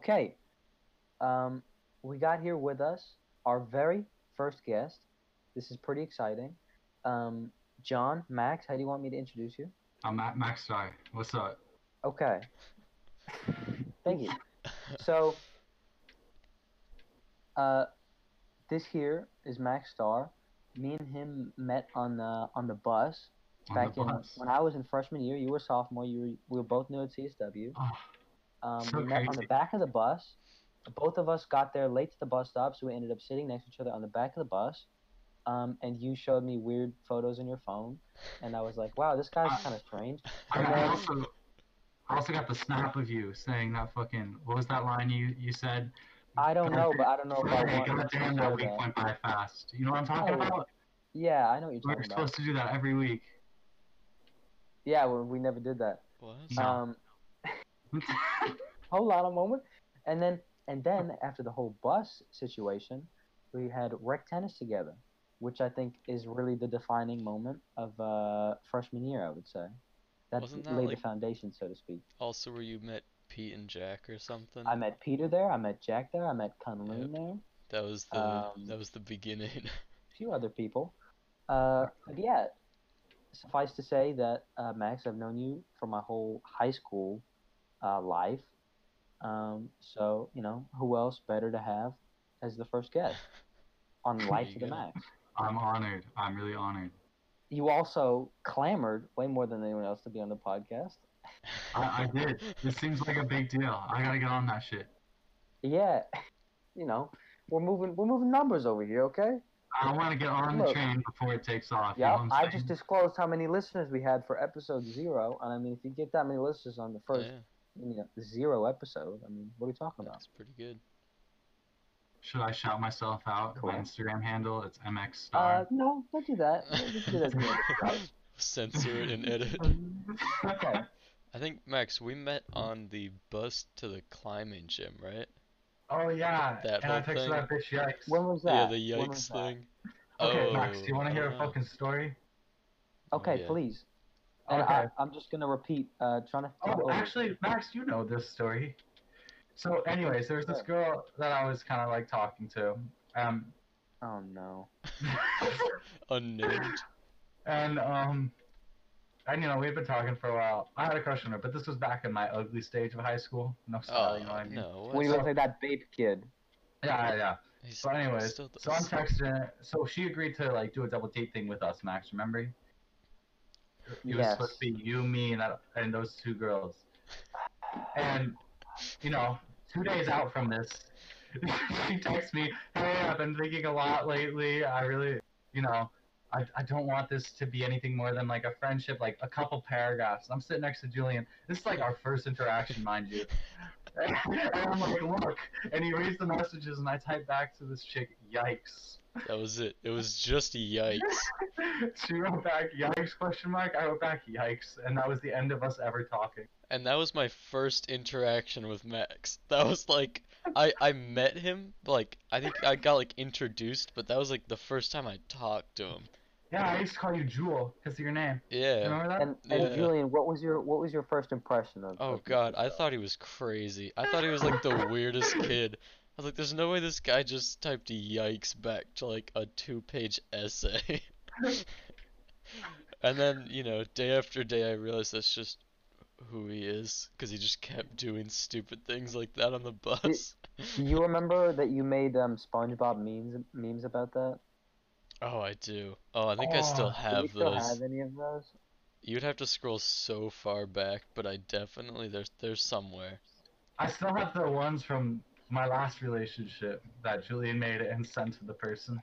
Okay. We got here with us our very first guest. This is pretty exciting. John, Max, how do you want me to introduce you? I'm Max Starr. What's up? Okay. Thank you. So, this here is Max Starr. Me and him met on the bus back in when I was in freshman year. You were sophomore. We were both new at CSW. Oh, we met on the back of the bus. Both of us got there late to the bus stop, so we ended up sitting next to each other on the back of the bus. And you showed me weird photos on your phone, and I was like, "Wow, this guy's kind of strange." I also got the snap of you saying that fucking. What was that line you said? I don't know, but I don't know if I want to. Goddamn, that week went by fast. You know what I'm talking about? Yeah, I know what you're talking about. We're supposed to do that every week. Yeah, well, we never did that. What? Hold on a moment, and then after the whole bus situation, we had rec tennis together, which I think is really the defining moment of freshman year. I would say that laid the foundation, so to speak. Also, where you met Pete and Jack or something. I met Peter there. I met Jack there. I met Kunlun there. That was the beginning. A few other people. But yeah, suffice to say that Max, I've known you for my whole high school life. So you know, who else better to have as the first guest on Life to the Max? I'm honored. I'm really honored. You also clamored way more than anyone else to be on the podcast. I did. This seems like a big deal. I gotta get on that shit. Yeah, you know, we're moving numbers over here. Okay. I want to get on the train before it takes off. Yeah, you know I just disclosed how many listeners we had for episode 0, and I mean, if you get that many listeners on the first 0 episode, I mean, what are we talking about? That's pretty good. Should I shout myself out? Cool. My Instagram handle, it's MX Star. No, don't do that. Just do that. Censor it and edit. Okay. I think, Max, we met on the bus to the climbing gym, right? Oh, yeah. And I texted that bitch yikes. When was that? Yeah, the yikes thing. Okay, Max, do you want to hear a fucking story? Okay, please. And okay. I'm just going to repeat. Actually, Max, you know this story. So, anyways, there was this girl that I was kind of, like, talking to. Oh, no. Unnamed. And, and, you know, we've been talking for a while. I had a crush on her, but this was back in my ugly stage of high school. No style, you know what I mean? No. When you look like that babe kid. Yeah. But anyways, so I'm texting her. So she agreed to, like, do a double date thing with us, Max, remember? It was supposed to be you, me, and those two girls. And... you know, 2 days out from this, she texts me, "Hey, I've been thinking a lot lately. I really, you know, I don't want this to be anything more than like a friendship, like a couple paragraphs." I'm sitting next to Julian. This is like our first interaction, mind you. And I'm like, "Look," and he reads the messages, and I type back to this chick, "Yikes." That was it. It was just yikes. She wrote back, "Yikes?" ? I wrote back, "Yikes," and that was the end of us ever talking. And that was my first interaction with Max. That was like, I met him, like, I think I got, like, introduced, but that was, like, the first time I talked to him. Yeah, I used to call you Jewel, because of your name. Yeah. Remember that? And Julian, what was your first impression of him? Oh, God, I thought he was crazy. I thought he was, like, the weirdest kid. I was like, there's no way this guy just typed yikes back to, like, a 2-page essay. And then, you know, day after day, I realized that's just... who he is, because he just kept doing stupid things like that on the bus. Do you remember that you made SpongeBob memes about that? Oh, I do. Oh, I think I still have those. Do you still have any of those? You'd have to scroll so far back, but I definitely they're somewhere. I still have the ones from my last relationship that Julian made and sent to the person.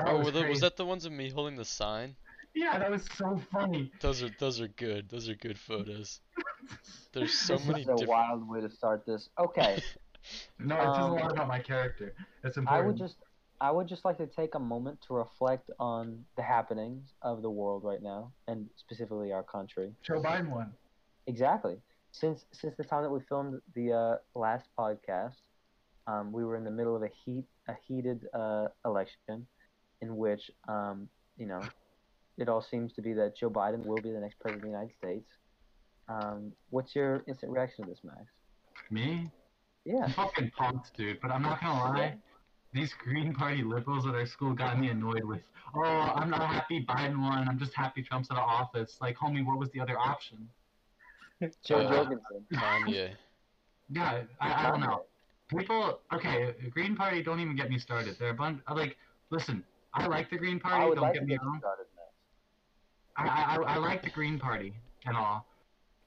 Was that the ones of me holding the sign? Yeah, that was so funny. Those are good. Those are good photos. There's so many. That's a wild way to start this. Okay. No, it says a lot about my character. It's important. I would just like to take a moment to reflect on the happenings of the world right now, and specifically our country. Joe Biden won. Exactly. Since the time that we filmed the last podcast, we were in the middle of a heated election, in which you know. It all seems to be that Joe Biden will be the next president of the United States. What's your instant reaction to this, Max? Me? Yeah. I'm fucking pumped, dude. But I'm not gonna lie, these Green Party liberals at our school got me annoyed with, oh, I'm not happy Biden won, I'm just happy Trump's out of office. Like, homie, what was the other option? Joe Rogan. Yeah. Yeah, I don't know. People, okay, Green Party, don't even get me started. They're a bunch, like, listen, I like the Green Party, don't get me wrong. I like the Green Party and all.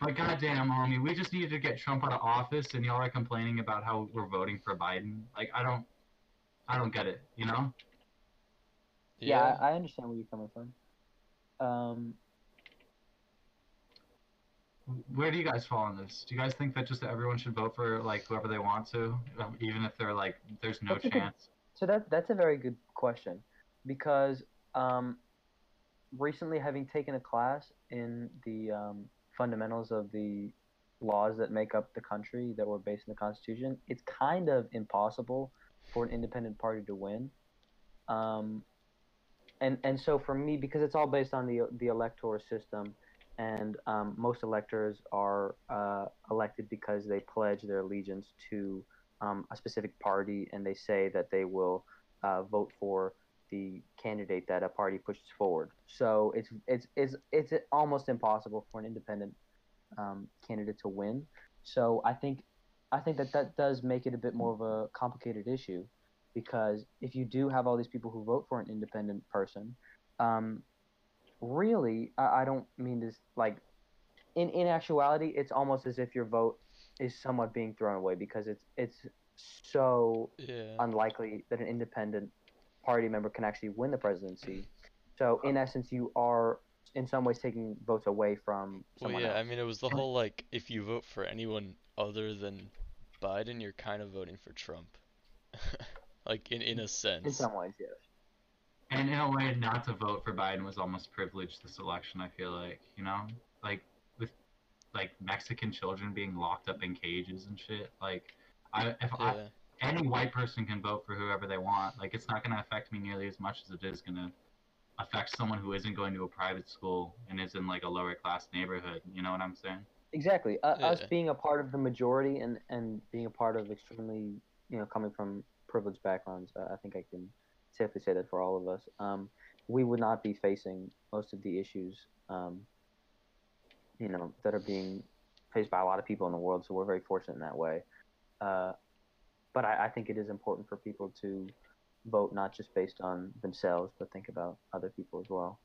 But goddamn, homie, we just needed to get Trump out of office, and y'all are complaining about how we're voting for Biden. Like, I don't get it, you know? Yeah, I understand where you're coming from. Where do you guys fall on this? Do you guys think that just everyone should vote for, like, whoever they want to, even if they're, like, there's no chance? So that's a very good question, because recently, having taken a class in the fundamentals of the laws that make up the country that were based in the Constitution, it's kind of impossible for an independent party to win. And so for me, because it's all based on the electoral system, and most electors are elected because they pledge their allegiance to a specific party, and they say that they will vote for the candidate that a party pushes forward. So it's almost impossible for an independent candidate to win. So I think that does make it a bit more of a complicated issue, because if you do have all these people who vote for an independent person, really, I don't mean this, like, in actuality, it's almost as if your vote is somewhat being thrown away, because it's so unlikely that an independent party member can actually win the presidency. So in essence, you are in some ways taking votes away from someone else. I mean, it was the whole, like, if you vote for anyone other than Biden, you're kind of voting for Trump. Like, in a sense. In some ways, yes. And in a way, not to vote for Biden was almost privileged this election, I feel like, you know? Like, with, like, Mexican children being locked up in cages and shit. Like, any white person can vote for whoever they want. Like, it's not going to affect me nearly as much as it is going to affect someone who isn't going to a private school and is in, like, a lower-class neighborhood. You know what I'm saying? Exactly. Us being a part of the majority and being a part of extremely, you know, coming from privileged backgrounds, I think I can safely say that for all of us, we would not be facing most of the issues, you know, that are being faced by a lot of people in the world, so we're very fortunate in that way. But I think it is important for people to vote not just based on themselves, but think about other people as well.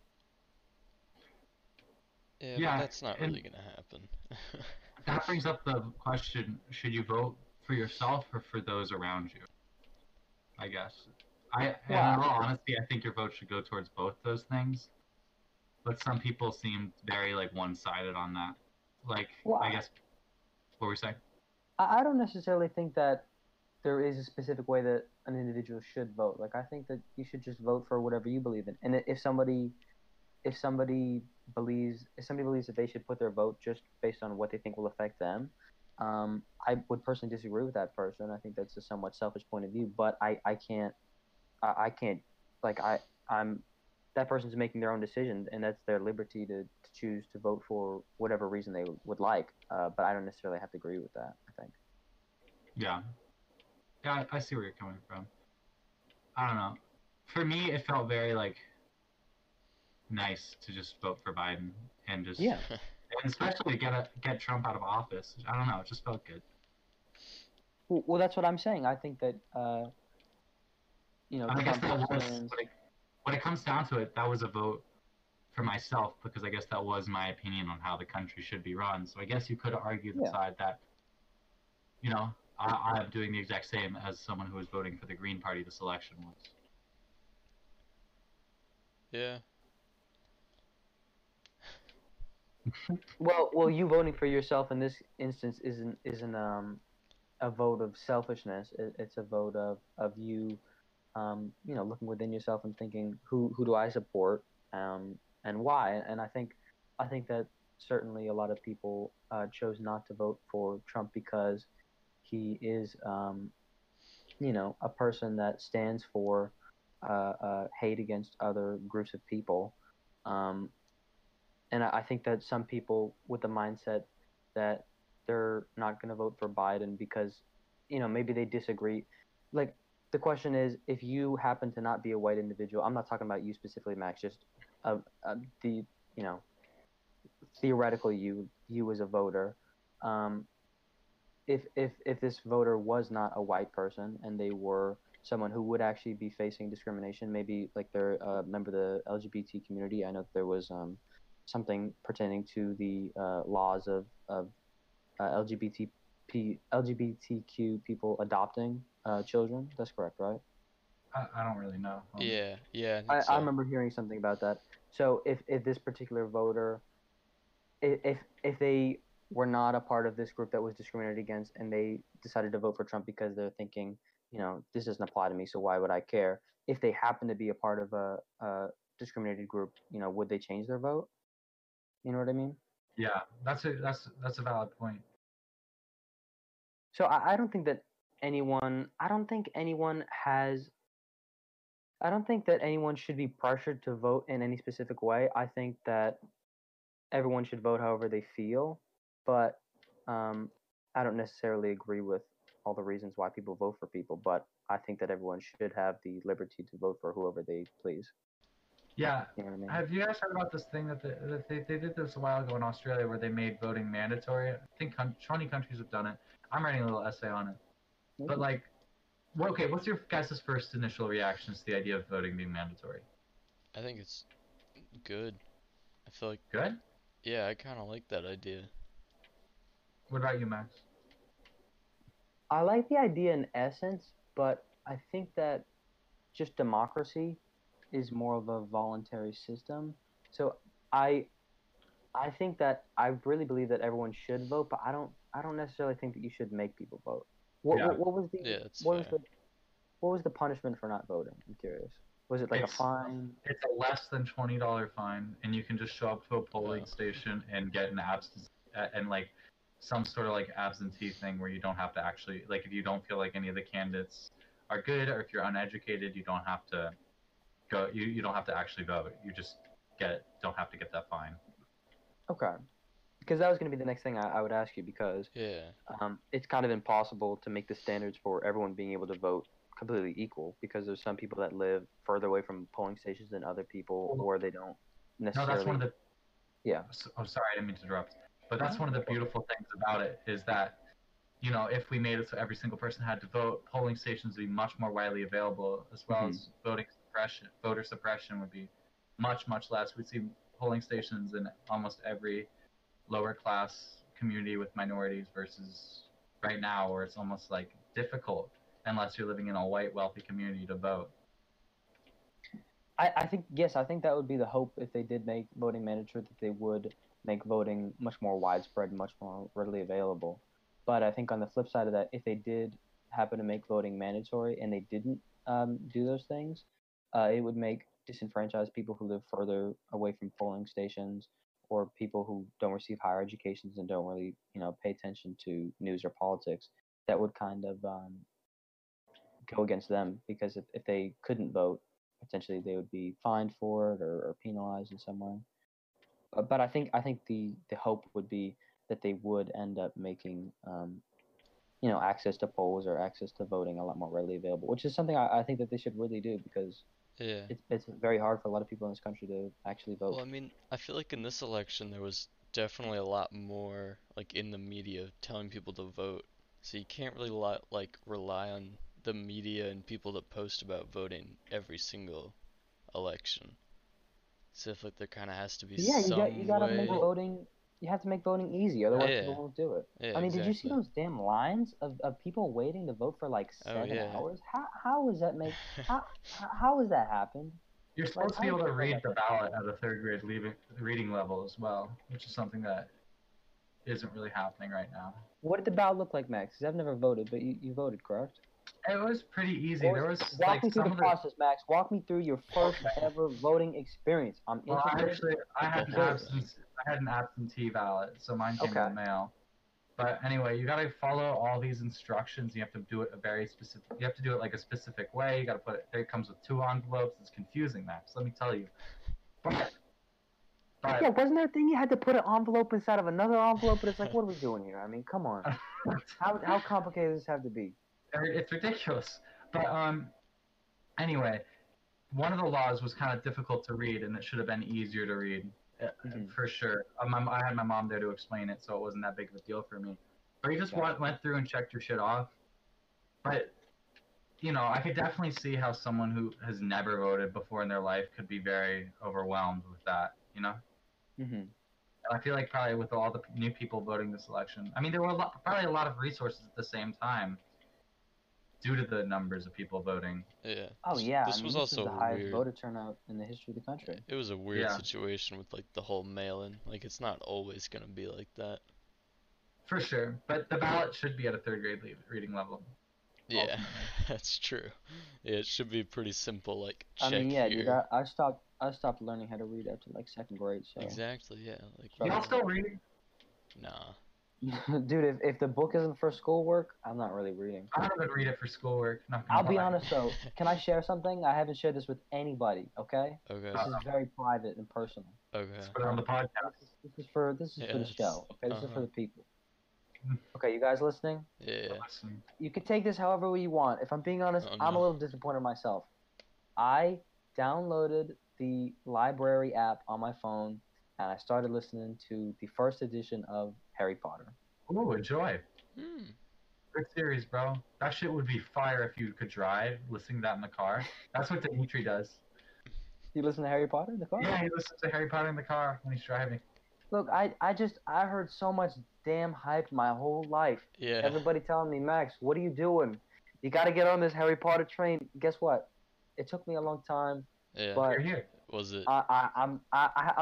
Yeah, but that's not really going to happen. That brings up the question, should you vote for yourself or for those around you? I guess. In all honesty, I think your vote should go towards both those things. But some people seem very, like, one-sided on that. Like, well, I guess, what were we saying? I don't necessarily think that there is a specific way that an individual should vote. Like, I think that you should just vote for whatever you believe in. And if somebody believes that they should put their vote just based on what they think will affect them, I would personally disagree with that person. I think that's a somewhat selfish point of view, but I can't, that person's making their own decision, and that's their liberty to choose to vote for whatever reason they would like. But I don't necessarily have to agree with that, I think. Yeah. Yeah, I see where you're coming from. I don't know. For me, it felt very, like, nice to just vote for Biden and just, and especially get Trump out of office. I don't know. It just felt good. Well, that's what I'm saying. I think that, you know, when it comes down to it, that was a vote for myself, because I guess that was my opinion on how the country should be run. So I guess you could argue the side that, you know, I'm doing the exact same as someone who was voting for the Green Party this election was. Yeah. Well, you voting for yourself in this instance isn't a vote of selfishness. It's a vote of you, you know, looking within yourself and thinking, who do I support, and why? And I think that certainly a lot of people chose not to vote for Trump because he is, you know, a person that stands for hate against other groups of people. And I think that some people with the mindset that they're not going to vote for Biden because you know, maybe they disagree. Like, the question is, if you happen to not be a white individual, I'm not talking about you specifically, Max, just the, you know, theoretical you as a voter. If this voter was not a white person and they were someone who would actually be facing discrimination, maybe like they're a member of the LGBT community. I know that there was something pertaining to the laws of LGBTQ people adopting children. That's correct, right? I don't really know. I remember hearing something about that. So if this particular voter, if they were not a part of this group that was discriminated against and they decided to vote for Trump because they're thinking, you know, this doesn't apply to me, so why would I care? If they happen to be a part of a discriminated group, you know, would they change their vote? You know what I mean? Yeah, that's a valid point. So I don't think that anyone – I don't think that anyone should be pressured to vote in any specific way. I think that everyone should vote however they feel, but I don't necessarily agree with all the reasons why people vote for people, but I think that everyone should have the liberty to vote for whoever they please. Yeah. You know what I mean? Have you guys heard about this thing that they did this a while ago in Australia where they made voting mandatory? I think 20 countries have done it. I'm writing a little essay on it. Mm-hmm. But like, okay, what's your guys' first initial reactions to the idea of voting being mandatory? I think it's good. I feel like... Good? Yeah, I kind of like that idea. What about you, Max? I like the idea in essence, but I think that just democracy is more of a voluntary system. So I think that I really believe that everyone should vote, but I don't necessarily think that you should make people vote. What was the punishment for not voting? I'm curious. Was it like a fine? It's a less than $20 fine, and you can just show up to a polling station and get an absentee and like some sort of like absentee thing where you don't have to actually, like, if you don't feel like any of the candidates are good or if you're uneducated, you don't have to go. You don't have to actually vote. You just don't have to get that fine. Okay. Because that was going to be the next thing I would ask you, because it's kind of impossible to make the standards for everyone being able to vote completely equal, because there's some people that live further away from polling stations than other people, or they don't necessarily. No, that's one of the. Yeah. I'm sorry, I didn't mean to interrupt. But that's one of the beautiful things about it is that, you know, if we made it so every single person had to vote, polling stations would be much more widely available, as well as voter suppression would be much, much less. We'd see polling stations in almost every lower class community with minorities versus right now where it's almost like difficult unless you're living in a white wealthy community to vote. I think that would be the hope if they did make voting mandatory, that they would make voting much more widespread, much more readily available. But I think on the flip side of that, if they did happen to make voting mandatory and they didn't do those things, it would make disenfranchised people who live further away from polling stations, or people who don't receive higher educations and don't really, you know, pay attention to news or politics, that would kind of go against them, because if they couldn't vote, potentially they would be fined for it or penalized in some way. But I think the hope would be that they would end up making, you know, access to polls or access to voting a lot more readily available, which is something I think that they should really do, because... Yeah, it's very hard for a lot of people in this country to actually vote. Well, I mean, I feel like in this election there was definitely a lot more, like, in the media telling people to vote. So you can't really rely on the media and people that post about voting every single election. So I feel like there kind of has to be some way. Yeah, you gotta make voting. You have to make voting easy, otherwise people won't do it. Yeah, I mean, exactly. Did you see those damn lines of people waiting to vote for like 7 hours? How does that make how does that happen? You're supposed to be able to read the ballot at a third grade reading level as well, which is something that isn't really happening right now. What did the ballot look like, Max? Because I've never voted, but you voted, correct? It was pretty easy. Walk me through the process, Max. Walk me through your first ever voting experience. I'm interested. Well, actually, I had an absentee ballot, so mine came in the mail. But anyway, you gotta follow all these instructions. You have to do it You have to do it like a specific way. You gotta put it. It comes with two envelopes. It's confusing, Max. Let me tell you. But Yeah, wasn't there a thing you had to put an envelope inside of another envelope? But it's like, what are we doing here? I mean, come on. How complicated does this have to be? It's ridiculous. But anyway, one of the laws was kind of difficult to read, and it should have been easier to read, for sure. I had my mom there to explain it, so it wasn't that big of a deal for me. But you just went through and checked your shit off. But, you know, I could definitely see how someone who has never voted before in their life could be very overwhelmed with that, you know? Mm-hmm. I feel like probably with all the new people voting this election, I mean, there were probably a lot of resources at the same time due to the numbers of people voting. Yeah. Oh, yeah. This was also the highest voter turnout in the history of the country. It was a weird situation with, like, the whole mail-in. Like, it's not always going to be like that. For sure. But the ballot should be at a third-grade reading level. Yeah, that's true. Yeah, it should be pretty simple, like, check here. I mean, yeah, dude, I stopped learning how to read after, like, second grade, so... Exactly, yeah. Like, you all still read? Nah. Dude, if the book isn't for schoolwork, I'm not really reading. I haven't read it for schoolwork. I'll be honest, though. Can I share something? I haven't shared this with anybody, okay? Okay. This is very private and personal. Okay. Let's put it on the podcast. This is for the show, okay? This is for the people. Okay, you guys listening? Yeah. You can take this however way you want. If I'm being honest, I'm a little disappointed in myself. I downloaded the library app on my phone, and I started listening to the first edition of Harry Potter. Ooh, enjoy. Good series, bro. That shit would be fire if you could drive, listening to that in the car. That's what Dimitri does. You listen to Harry Potter in the car? Yeah, he listens to Harry Potter in the car when he's driving. Look, I heard so much damn hype my whole life. Yeah. Everybody telling me, Max, what are you doing? You got to get on this Harry Potter train. Guess what? It took me a long time. Yeah. But you're here. Was it? I'm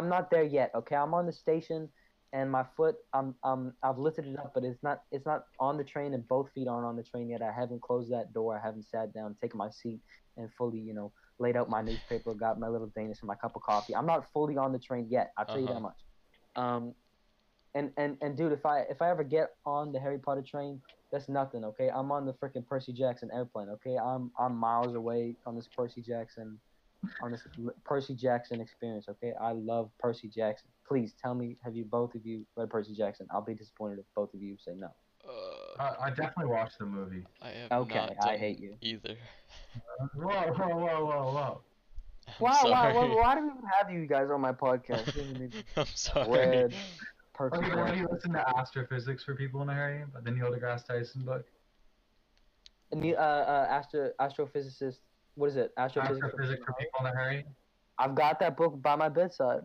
not there yet. Okay, I'm on the station, and my foot, I've lifted it up, but it's not on the train, and both feet aren't on the train yet. I haven't closed that door. I haven't sat down, taken my seat, and fully, you know, laid out my newspaper, got my little Danish and my cup of coffee. I'm not fully on the train yet. I'll tell you that much. And dude, if I ever get on the Harry Potter train, that's nothing, okay? I'm on the freaking Percy Jackson airplane, okay? I'm miles away on this Percy Jackson experience, okay? I love Percy Jackson. Please tell me, have you both of you read Percy Jackson? I'll be disappointed if both of you say no. I definitely watched the movie. I hate you either. Whoa. Why do we even have you guys on my podcast? I'm sorry. Weird, perfect. Okay, have you listened to Astrophysics for People in a Hurry, the Neil deGrasse Tyson book? Astrophysicist, what is it? Astrophysics for People in a Hurry? I've got that book by my bedside.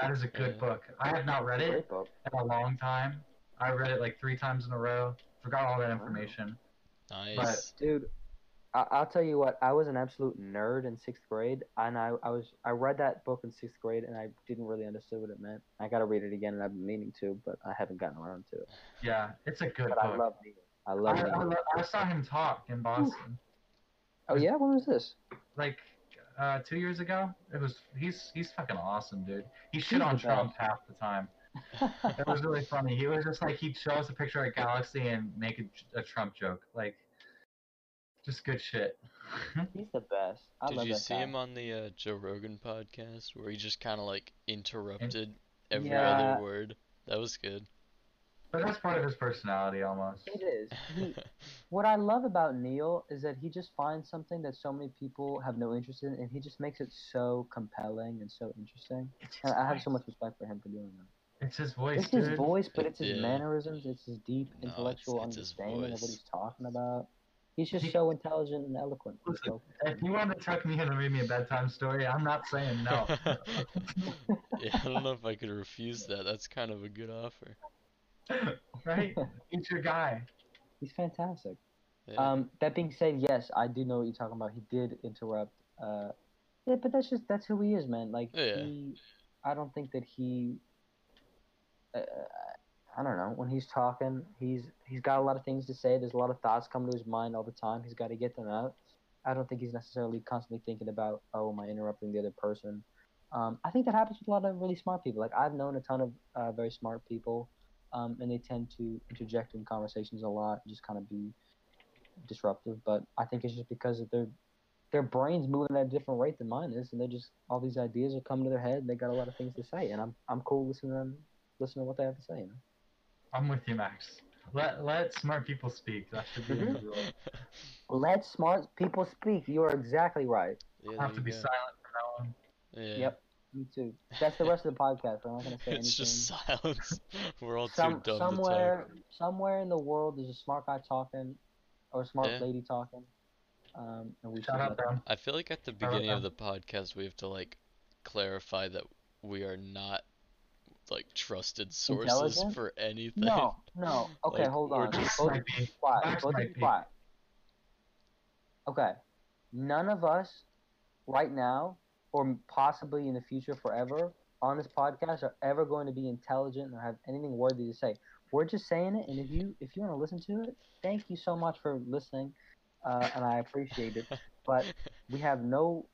That is a good book. I have not read it in a long time. I read it like 3 times in a row. Forgot all that information. Nice. But, dude, I'll tell you what, I was an absolute nerd in 6th grade, and I read that book in 6th grade, and I didn't really understand what it meant. I gotta read it again, and I've been meaning to, but I haven't gotten around to it. Yeah, it's a good book. I saw him talk in Boston. Oh yeah? When was this? Like, 2 years ago? It was. He's fucking awesome, dude. He shit on Trump half the time. It was really funny. He was just like, he'd show us a picture of a galaxy and make a Trump joke, like... Just good shit. He's the best. Did you see him on the Joe Rogan podcast where he just kind of like interrupted every other word? That was good. But that's part of his personality almost. It is. What I love about Neil is that he just finds something that so many people have no interest in, and he just makes it so compelling and so interesting. And I have so much respect for him for doing that. It's his voice, dude. It's his voice, but it's his mannerisms. It's his deep intellectual understanding of what he's talking about. He's just so intelligent and eloquent. Listen, if you want to tuck me in and read me a bedtime story, I'm not saying no. I don't know if I could refuse that. That's kind of a good offer. Right? He's your guy. He's fantastic. Yeah. That being said, yes, I do know what you're talking about. He did interrupt. But that's who he is, man. Like, I don't think that he... I don't know. When he's talking, he's got a lot of things to say. There's a lot of thoughts coming to his mind all the time. He's got to get them out. I don't think he's necessarily constantly thinking about, oh, am I interrupting the other person? I think that happens with a lot of really smart people. Like, I've known a ton of very smart people, and they tend to interject in conversations a lot and just kind of be disruptive. But I think it's just because of their their brain's moving at a different rate than mine is, and they just, all these ideas are coming to their head, and they got a lot of things to say, and I'm cool listening to them, listening to what they have to say. You know? I'm with you, Max. Let smart people speak. That should be the rule. Let smart people speak. You are exactly right. Yeah, I'll have to be silent from now on. Yeah. Yep. Me too. That's the rest of the podcast. I'm not gonna say anything. It's just silence. We're all too dumb to talk. Somewhere in the world, there's a smart guy talking, or a smart lady talking. And we shut up, bro. I feel like at the beginning of the podcast, we have to like clarify that we are not like trusted sources for anything. No. Okay, like, hold on. Hold on. Okay, none of us right now, or possibly in the future forever, on this podcast are ever going to be intelligent or have anything worthy to say. We're just saying it, and if you want to listen to it, thank you so much for listening, and I appreciate it. But we have no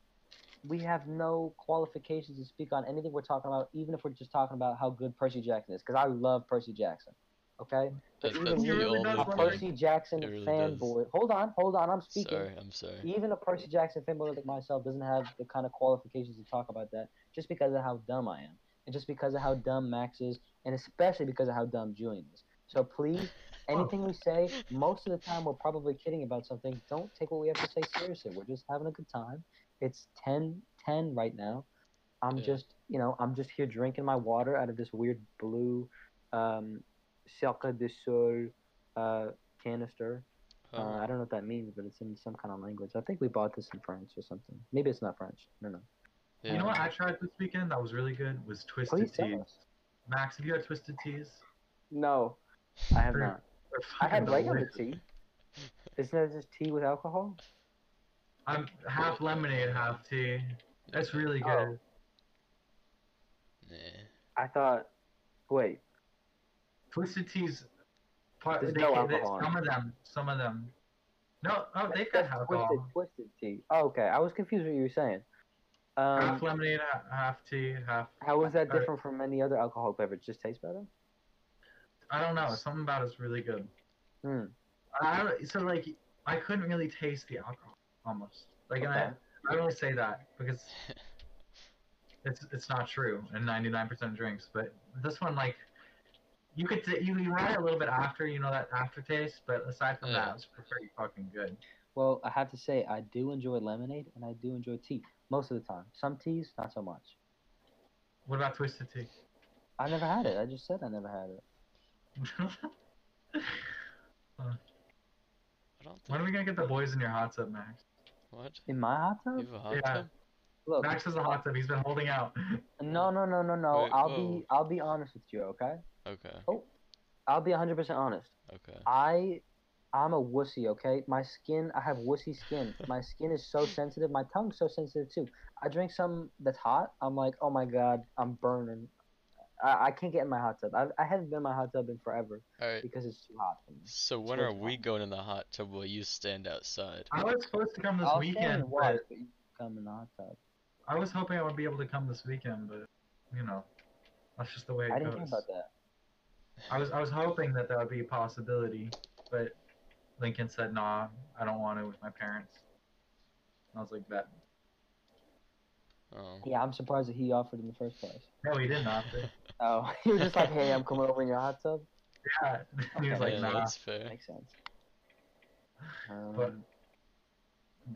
qualifications to speak on anything we're talking about, even if we're just talking about how good Percy Jackson is, because I love Percy Jackson. Okay? Even a Percy Jackson fanboy. Hold on, I'm speaking. I'm sorry. Even a Percy Jackson fanboy like myself doesn't have the kind of qualifications to talk about that, just because of how dumb I am, and just because of how dumb Max is, and especially because of how dumb Julian is. So please, anything we say, most of the time we're probably kidding about something. Don't take what we have to say seriously. We're just having a good time. It's 10:10 right now. I'm just here drinking my water out of this weird blue Cercle de Sol canister. I don't know what that means, but it's in some kind of language. I think we bought this in France or something. Maybe it's not French. No. Yeah. You know what I tried this weekend that was really good? Was Twisted Tea. Max, have you had Twisted Teas? No, I have not. I had regular tea. Isn't that just tea with alcohol? I'm half lemonade, half tea. That's really good. Yeah. I thought... Wait. Twisted Tea's... There's no alcohol. Some of them. No, they could have alcohol. Twisted Tea. Oh, okay. I was confused what you were saying. Half lemonade, half tea, half... How is that different from any other alcoholic beverage? Just tastes better? I don't know. Something about it's really good. I couldn't really taste the alcohol. Almost. Like, okay. And I only say that because it's not true in 99% of drinks. But this one, like, you could you had it a little bit after, you know, that aftertaste. But aside from that, it was pretty fucking good. Well, I have to say, I do enjoy lemonade and I do enjoy tea most of the time. Some teas, not so much. What about Twisted Tea? I never had it. I just said I never had it. When are we gonna get the boys in your hot tub, Max? What? In my hot tub? You have a hot tub? Look, Max has a hot tub. He's been holding out. No. Wait, I'll be honest with you, okay? Okay. Oh, I'll be 100% honest. Okay. I'm a wussy, okay? My skin, I have wussy skin. My skin is so sensitive. My tongue's so sensitive too. I drink something that's hot. I'm like, oh my god, I'm burning. I can't get in my hot tub. I haven't been in my hot tub in forever because it's too hot for me. So when are we going in the hot tub while you stand outside? I was supposed to come this weekend, but you come in the hot tub. I was hoping I would be able to come this weekend, but you know, that's just the way it goes. I didn't think about that. I was hoping that would be a possibility, but Lincoln said, "Nah, I don't want to with my parents." And I was like, "Bet." Oh. Yeah, I'm surprised that he offered in the first place. No, he didn't offer. Oh, he was just like, "Hey, I'm coming over in your hot tub." Yeah, he was like, "Nah, that's fair." Makes sense. I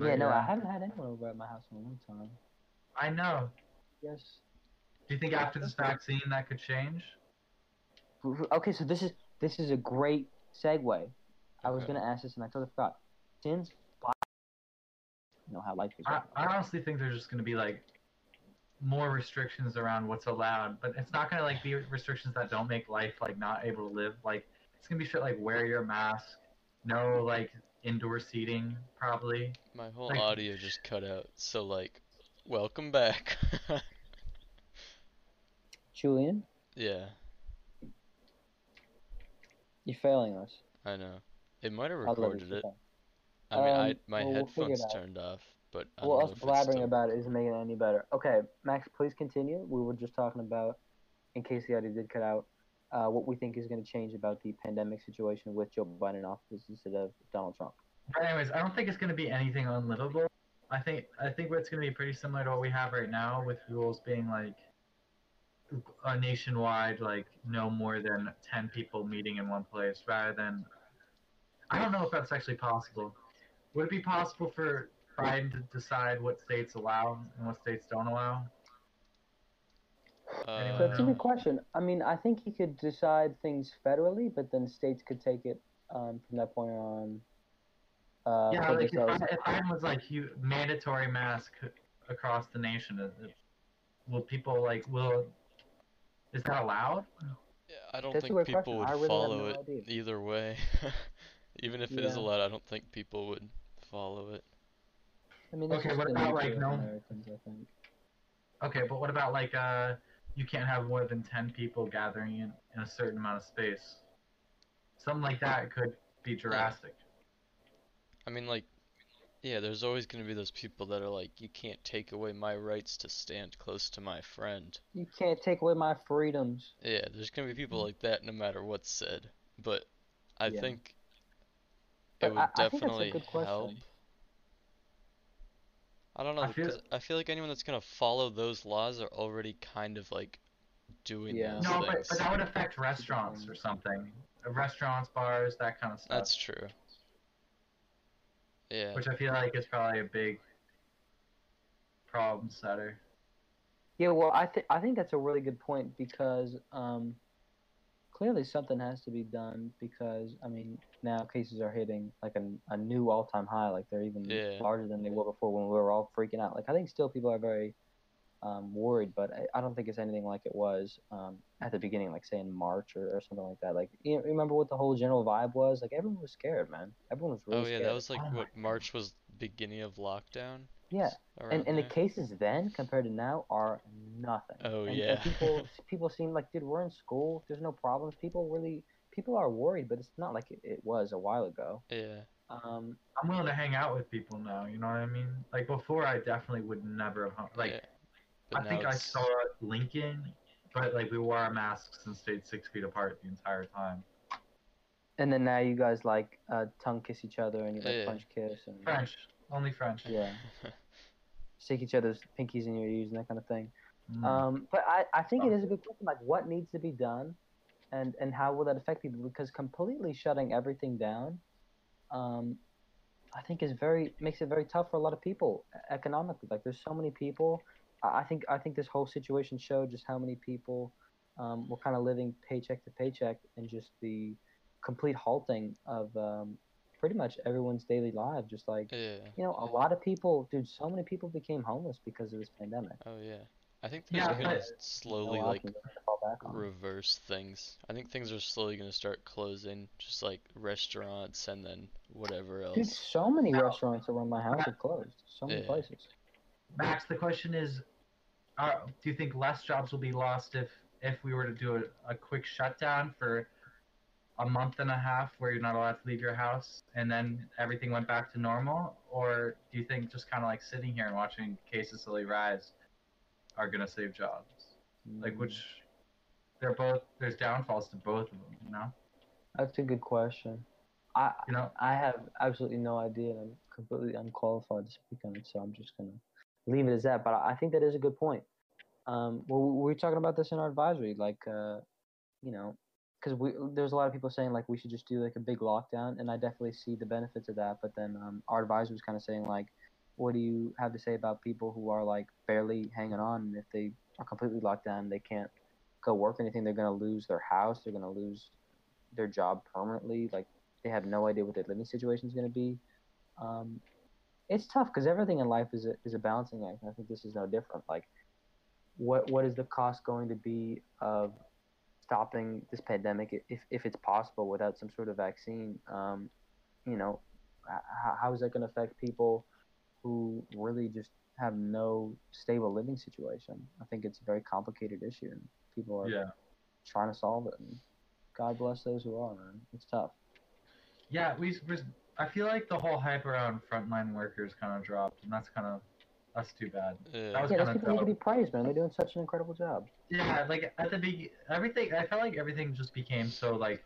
haven't had anyone over at my house in a long time. I know. Yes. Do you think after this vaccine that could change? Okay, so this is a great segue. Okay. I was gonna ask this, and I totally forgot. Since Biden, you know how life is. I honestly think there's just gonna be like more restrictions around what's allowed, but it's not gonna like be restrictions that don't make life like not able to live. Like it's gonna be shit like wear your mask, no like indoor seating probably. My whole audio just cut out. So like, welcome back, Julian. Yeah. You're failing us. I know. It might have recorded it. I mean, my headphones turned off. But well, us blabbering about it isn't making it any better. Okay, Max, please continue. We were just talking about, in case the audio did cut out, what we think is going to change about the pandemic situation with Joe Biden in office instead of Donald Trump. But anyways, I don't think it's going to be anything unlivable. I think it's going to be pretty similar to what we have right now, with rules being like a nationwide, like no more than 10 people meeting in one place, rather than, I don't know if that's actually possible. Would it be possible for Biden to decide what states allow and what states don't allow? That's a good question. I mean, I think he could decide things federally, but then states could take it from that point on. Yeah, like if I was like mandatory mask across the nation, is that allowed? Yeah, I don't think people would follow it either way. Even if it is allowed, I don't think people would follow it. I mean, okay, what about like no? Okay, but what about like you can't have more than 10 people gathering in a certain amount of space? Something like that could be drastic. Yeah. I mean, like, yeah, there's always going to be those people that are like, you can't take away my rights to stand close to my friend. You can't take away my freedoms. Yeah, there's going to be people like that no matter what's said. But I think it would definitely help. I don't know, I feel like anyone that's going to follow those laws are already kind of like doing those things. No, but that would affect restaurants or something. Restaurants, bars, that kind of stuff. That's true. Yeah. Which I feel like is probably a big problem setter. Yeah, well, I think that's a really good point, because clearly something has to be done, because I mean now cases are hitting like a new all-time high, like they're even larger than they were before when we were all freaking out. Like I think still people are very worried, but I don't think it's anything like it was at the beginning, like say in March or something like that. Like, you remember what the whole general vibe was? Like everyone was scared, man. Everyone was really scared. That was like March was beginning of lockdown. Yeah, and the cases then compared to now are nothing. People seem like, dude, we're in school. There's no problems. People are worried, but it's not like it was a while ago. Yeah. I'm willing to hang out with people now. You know what I mean? Like before, I definitely would never like. Yeah. I think I saw Lincoln, but like we wore our masks and stayed 6 feet apart the entire time. And then now you guys like tongue kiss each other and you like French kiss and French, only French. Yeah, stick each other's pinkies in your ears and that kind of thing. Mm. But I think it is a good question, like what needs to be done, and how will that affect people? Because completely shutting everything down, I think makes it very tough for a lot of people economically. Like there's so many people. I think this whole situation showed just how many people were kind of living paycheck to paycheck, and just the complete halting of pretty much everyone's daily lives. Just like, a lot of people, dude, so many people became homeless because of this pandemic. Oh, yeah. I think they're going to slowly, like, reverse things. I think things are slowly going to start closing, just like restaurants and then whatever else. Dude, so many restaurants around my house are closed. So many places. Max, the question is, do you think less jobs will be lost if we were to do a quick shutdown for a month and a half where you're not allowed to leave your house and then everything went back to normal? Or do you think just kind of like sitting here and watching cases slowly rise are going to save jobs? Mm-hmm. Like, which there's downfalls to both of them, you know? That's a good question. I have absolutely no idea. I'm completely unqualified to speak on it, so I'm just going to leave it as that, but I think that is a good point. We're talking about this in our advisory, like, because there's a lot of people saying like we should just do like a big lockdown, and I definitely see the benefits of that. But then our advisor was kind of saying like, what do you have to say about people who are like barely hanging on, and if they are completely locked down, they can't go work or anything. They're going to lose their house. They're going to lose their job permanently. Like they have no idea what their living situation is going to be. It's tough because everything in life is a balancing act, and I think this is no different. Like, what is the cost going to be of stopping this pandemic if it's possible without some sort of vaccine? How is that going to affect people who really just have no stable living situation? I think it's a very complicated issue, and people are trying to solve it. And God bless those who are, man. It's tough. Yeah, I feel like the whole hype around frontline workers kind of dropped, and that's too bad. Yeah, those people need to be praised, man. They're doing such an incredible job. Yeah, like at the beginning, everything. I felt like everything just became so like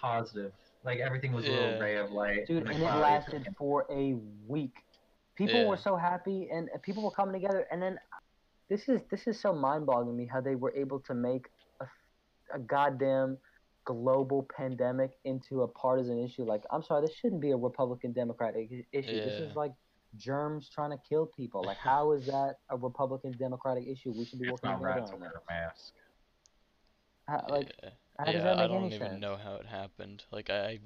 positive. Like everything was a little ray of light. Dude, and it lasted for a week. People were so happy, and people were coming together. And then this is so mind-boggling to me how they were able to make a goddamn global pandemic into a partisan issue. Like, I'm sorry, this shouldn't be a Republican-Democratic issue. Yeah. This is like germs trying to kill people. Like, how is that a Republican-Democratic issue? We should be working on that. It's not right to wear a mask. I don't even know how it happened. Like, I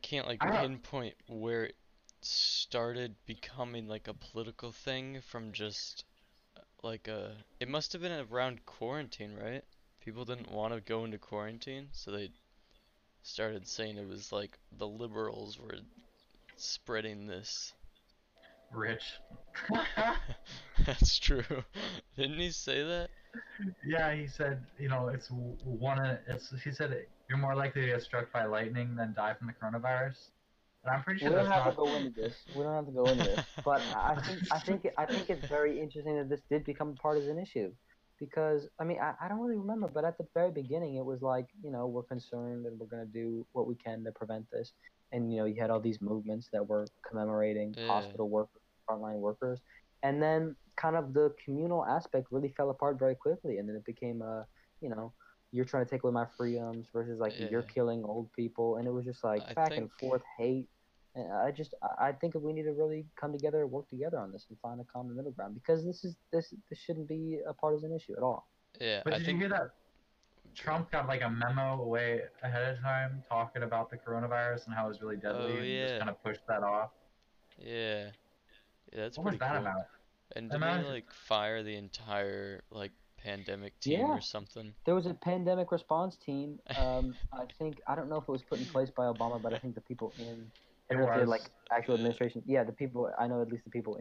can't pinpoint where it started becoming like a political thing from just like a. It must have been around quarantine, right? People didn't want to go into quarantine, so they started saying it was like the liberals were spreading this. Rich. That's true. Didn't he say that? Yeah, he said, you know, he said you're more likely to get struck by lightning than die from the coronavirus. And I'm pretty sure we don't have to go into this. But I think it's very interesting that this did become a partisan issue, because I mean I don't really remember, but at the very beginning it was like, you know, we're concerned and we're going to do what we can to prevent this. And, you know, you had all these movements that were commemorating hospital workers, frontline workers. And then kind of the communal aspect really fell apart very quickly. And then it became a, you know, you're trying to take away my freedoms versus, like, you're killing old people. And it was just, like, back and forth hate. And I think we need to really come together and work together on this and find a common middle ground. Because this shouldn't be a partisan issue at all. Yeah, but did you hear that? Trump got like a memo way ahead of time talking about the coronavirus and how it was really deadly, and just kind of pushed that off. Yeah, that's what was that cool. about? And did they like fire the entire like pandemic team or something? There was a pandemic response team. I don't know if it was put in place by Obama, but I think the people in actual administration. Yeah, the people in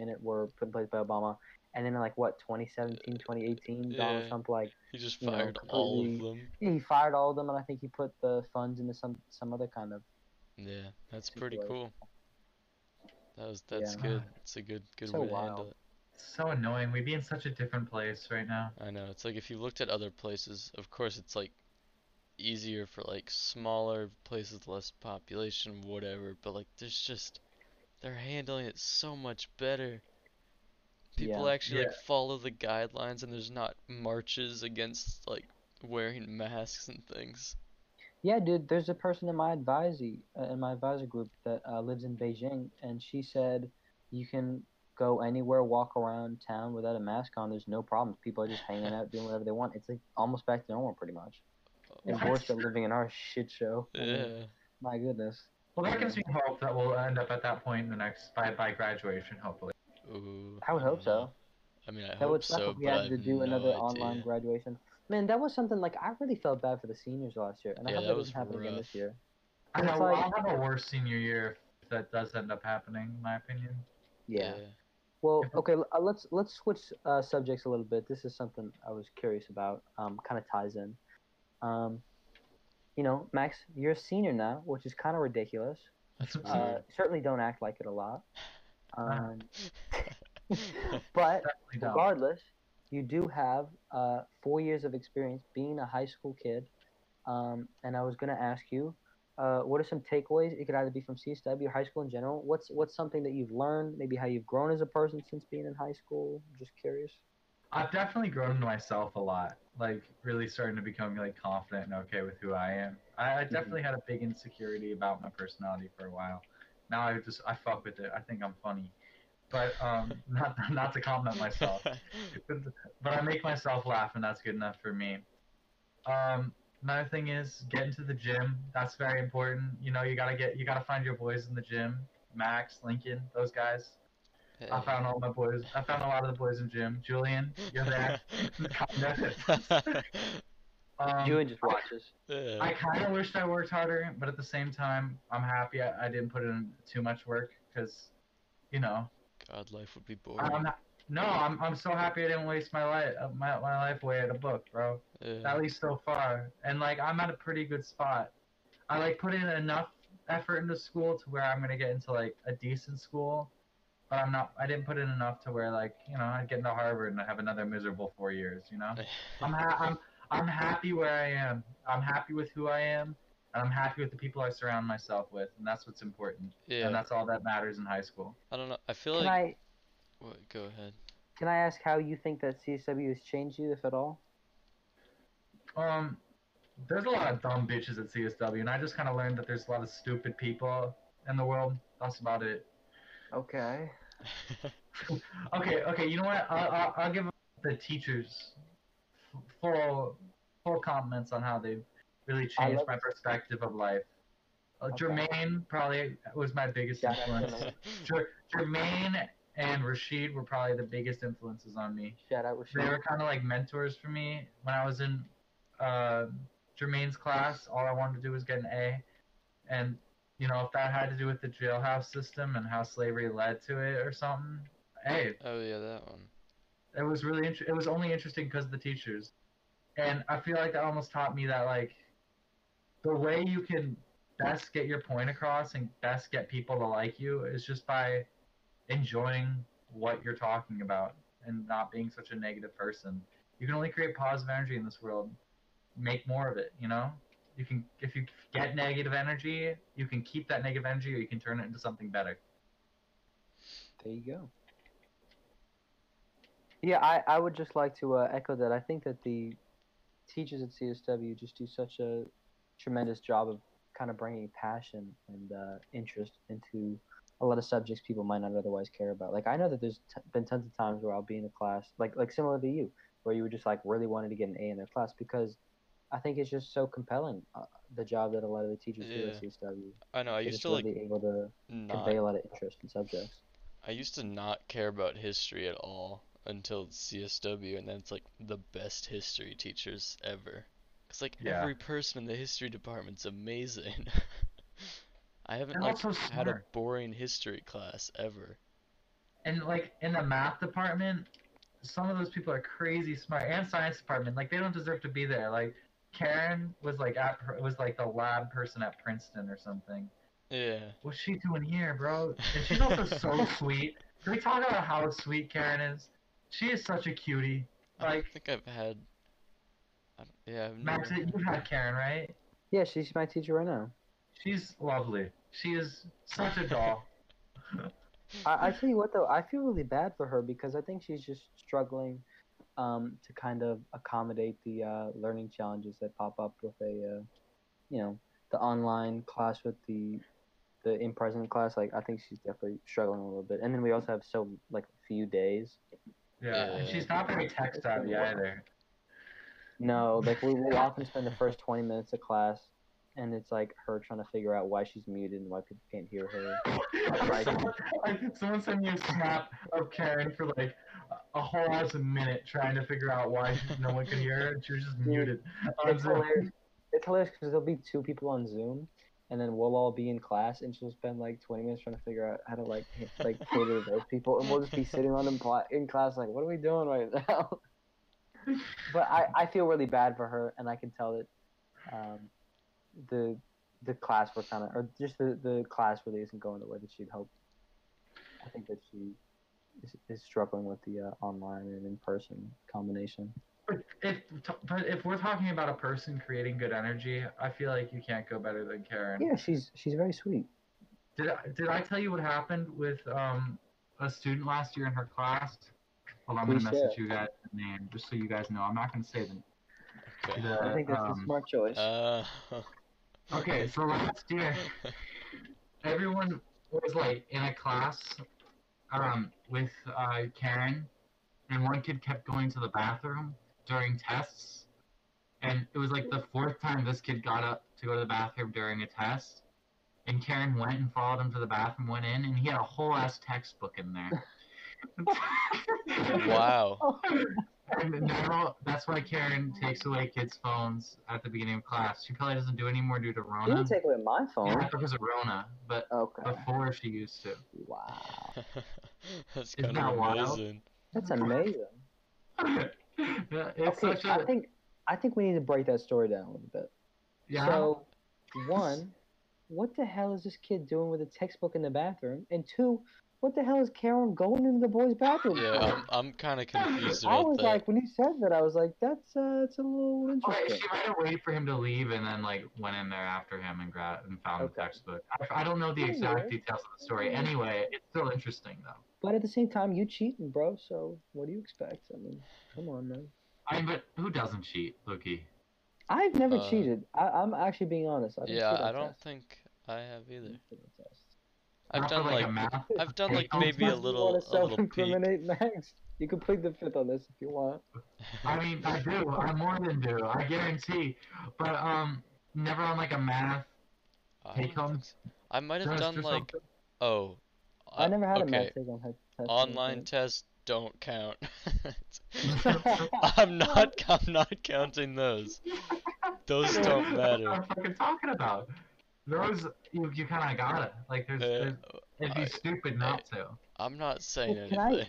it were put in place by Obama. And then, like, what, 2017, 2018, Donald Trump, like... He just fired all of them. Yeah, he fired all of them, and I think he put the funds into some other kind of... Yeah, that's pretty cool. That's good. It's a good way to handle it. It's so annoying. We'd be in such a different place right now. I know. It's like, if you looked at other places, of course it's, like, easier for, like, smaller places, less population, whatever. But, like, there's just... They're handling it so much better. People actually like follow the guidelines, and there's not marches against like wearing masks and things. Yeah, dude. There's a person in my advisor group that lives in Beijing, and she said you can go anywhere, walk around town without a mask on. There's no problems. People are just hanging out, doing whatever they want. It's like almost back to normal, pretty much. It's worse than living in our shit show. Yeah. I mean, my goodness. Well, that gives me hope that we'll end up at that point in the next by graduation, hopefully. Ooh, I would hope so. I mean, I hope so, but I have to do another online graduation. Man, that was something, like, I really felt bad for the seniors last year, and I hope that doesn't happen again this year. I know, I'll have a worse senior year if that does end up happening, in my opinion. Yeah. Well, okay, let's switch subjects a little bit. This is something I was curious about, kind of ties in. You know, Max, you're a senior now, which is kind of ridiculous. Certainly don't act like it a lot. But regardless, you do have 4 years of experience being a high school kid, and I was going to ask you, what are some takeaways? It could either be from CSW or high school in general. What's something that you've learned, maybe how you've grown as a person since being in high school? I'm just curious. I've definitely grown to myself a lot, like really starting to become like confident and okay with who I am. I definitely had a big insecurity about my personality for a while. Now I fuck with it. I think I'm funny, but not to compliment myself, but I make myself laugh, and that's good enough for me. Another thing is getting to the gym. That's very important. You know, you gotta find your boys in the gym. Max, Lincoln, those guys. Hey. I found a lot of the boys in the gym. Julian, you're there. Julian just watches. I kind of wished I worked harder, but at the same time, I'm happy I didn't put in too much work, because, you know. God, life would be boring. I'm so happy I didn't waste my life away at a book, bro. At least so far. And, like, I'm at a pretty good spot. I, like, put in enough effort into school to where I'm going to get into, like, a decent school, but I didn't put in enough to where, like, you know, I'd get into Harvard and I'd have another miserable 4 years, you know? I'm happy where I am. I'm happy with who I am. And I'm happy with the people I surround myself with, and that's what's important. Yeah. And that's all that matters in high school. I don't know. I feel like... Wait, go ahead. Can I ask how you think that CSW has changed you, if at all? There's a lot of dumb bitches at CSW, and I just kind of learned that there's a lot of stupid people in the world. That's about it. Okay. Okay, you know what? I'll give the teachers full compliments on how they've really changed my perspective of life. Okay. Jermaine probably was my biggest influence. Jermaine and Rashid were probably the biggest influences on me. Shout out Rashid. They were kind of like mentors for me. When I was in Jermaine's class, all I wanted to do was get an A. And, you know, if that had to do with the jailhouse system and how slavery led to it or something, hey. Oh, yeah, that one. It was really it was only interesting because of the teachers. And I feel like that almost taught me that, like, the way you can best get your point across and best get people to like you is just by enjoying what you're talking about and not being such a negative person. You can only create positive energy in this world. Make more of it, you know? You can, if you get negative energy, you can keep that negative energy or you can turn it into something better. There you go. Yeah, I would just like to echo that. I think that the teachers at CSW just do such a tremendous job of kind of bringing passion and interest into a lot of subjects people might not otherwise care about. Like, I know that there's been tons of times where I'll be in a class, like similar to you, where you were just like really wanted to get an A in their class because I think it's just so compelling, the job that a lot of the teachers do at CSW. I know, I used to really like able to convey a lot of interest in subjects. I used to not care about history at all until CSW, and then it's like the best history teachers ever. It's like every person in the history department's amazing. I haven't like had a boring history class ever. And like in the math department, some of those people are crazy smart, and science department, like they don't deserve to be there. Like Karen was like the lab person at Princeton or something. Yeah. What's she doing here, bro? And she's also so sweet. Can we talk about how sweet Karen is? She is such a cutie. Like, I don't think I've had. Max, you've had Karen, right? Yeah, she's my teacher right now. She's lovely. She is such a doll. I tell you what, though, I feel really bad for her because I think she's just struggling to kind of accommodate the learning challenges that pop up with the online class with the in-person class. Like, I think she's definitely struggling a little bit. And then we also have few days. Yeah, and she's not very tech-savvy either. No, like, we often spend the first 20 minutes of class, and it's like her trying to figure out why she's muted and why people can't hear her. Someone sent me a snap of Karen for like a whole ass minute trying to figure out why no one could hear her, and she was just muted. It's hilarious. It's hilarious because there'll be two people on Zoom, and then we'll all be in class, and she'll spend like 20 minutes trying to figure out how to like cater to those people, and we'll just be sitting on them in class like, what are we doing right now? But I feel really bad for her, and I can tell that the class we're kind of, or just the class really isn't going the way that she'd hoped. I think that she is struggling with the online and in person combination. But if we're talking about a person creating good energy, I feel like you can't go better than Karen. Yeah, she's very sweet. Did I tell you what happened with a student last year in her class? Hold on, I'm gonna message you guys the name just so you guys know. I'm not gonna say the. Okay. I think that's a smart choice. Okay, so last year, everyone was like in a class with Karen, and one kid kept going to the bathroom during tests, and it was like the fourth time this kid got up to go to the bathroom during a test, and Karen went and followed him to the bathroom, went in, and he had a whole ass textbook in there. Wow. And now, that's why Karen takes away kids' phones at the beginning of class. She probably doesn't do any more due to Rona. You didn't take away my phone. Yeah, because of Rona, but before she used to. Wow. That's kind of amazing. Wild? That's amazing. Yeah, I think we need to break that story down a little bit. Yeah. So, one, what the hell is this kid doing with a textbook in the bathroom? And two, what the hell is Karen going into the boys' bathroom? Yeah, I'm kind of confused about that. I was like, when he said that, I was like, that's a little interesting. Well, she might have waited for him to leave and then, like, went in there after him and found the textbook. I don't know the exact details of the story. Anyway, it's still interesting, though. But at the same time, you cheating, bro, so what do you expect? I mean, come on, man. I mean, but who doesn't cheat, Loki? I've never cheated. I'm actually being honest. I don't think I have either. I've done like maybe a little peek. Max, you can plead the fifth on this if you want. I mean, I do. I more than do. I guarantee. But never on like a math take-home. I might have done like something. I never had a math take-home test. Online tests don't count. I'm not counting those. Those don't matter. What am I fucking talking about? Those you kind of got it. Like it'd be stupid not to. I'm not saying anything.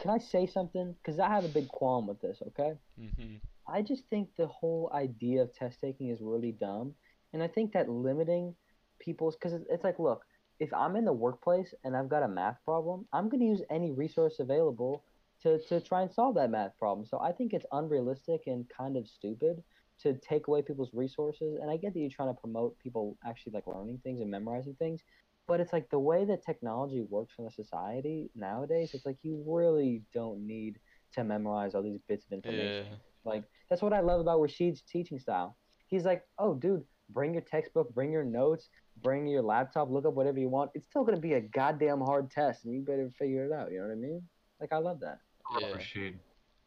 Can I say something? Because I have a big qualm with this. Okay. Mm-hmm. I just think the whole idea of test taking is really dumb, and I think that limiting people's because it's like, look, if I'm in the workplace and I've got a math problem, I'm gonna use any resource available to try and solve that math problem. So I think it's unrealistic and kind of stupid to take away people's resources. And I get that you're trying to promote people actually like learning things and memorizing things, but it's like the way that technology works in the society nowadays, it's like you really don't need to memorize all these bits of information. Yeah. Like that's what I love about Rashid's teaching style. He's like, oh dude, bring your textbook, bring your notes, bring your laptop, look up whatever you want. It's still going to be a goddamn hard test and you better figure it out. You know what I mean? Like I love that. Yeah. Rashid.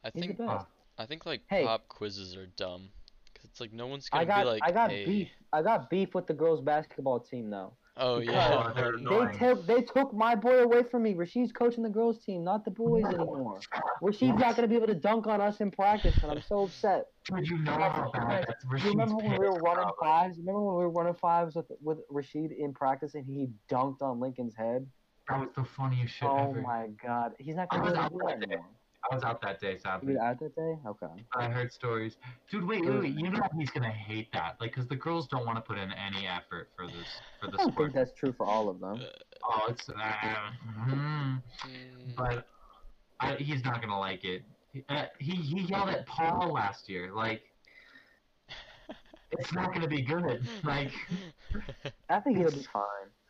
I think like pop quizzes are dumb. It's like no one's gonna be like. I got beef with the girls' basketball team though. Oh yeah, they took my boy away from me. Rashid's coaching the girls' team, not the boys anymore. Rashid's not gonna be able to dunk on us in practice, and I'm so upset. Remember when we were running fives with Rashid in practice, and he dunked on Lincoln's head? That was the funniest shit ever. Oh my god, he's not gonna do that anymore. I was out that day, sadly. You were out that day? Okay. I heard stories. Dude, wait. You know he's gonna hate that, like, cause the girls don't want to put in any effort for this for the sport. I think that's true for all of them. Oh, it's but he's not gonna like it. He yelled at Paul last year, like. It's not gonna be good. Like. I think he'll be fine.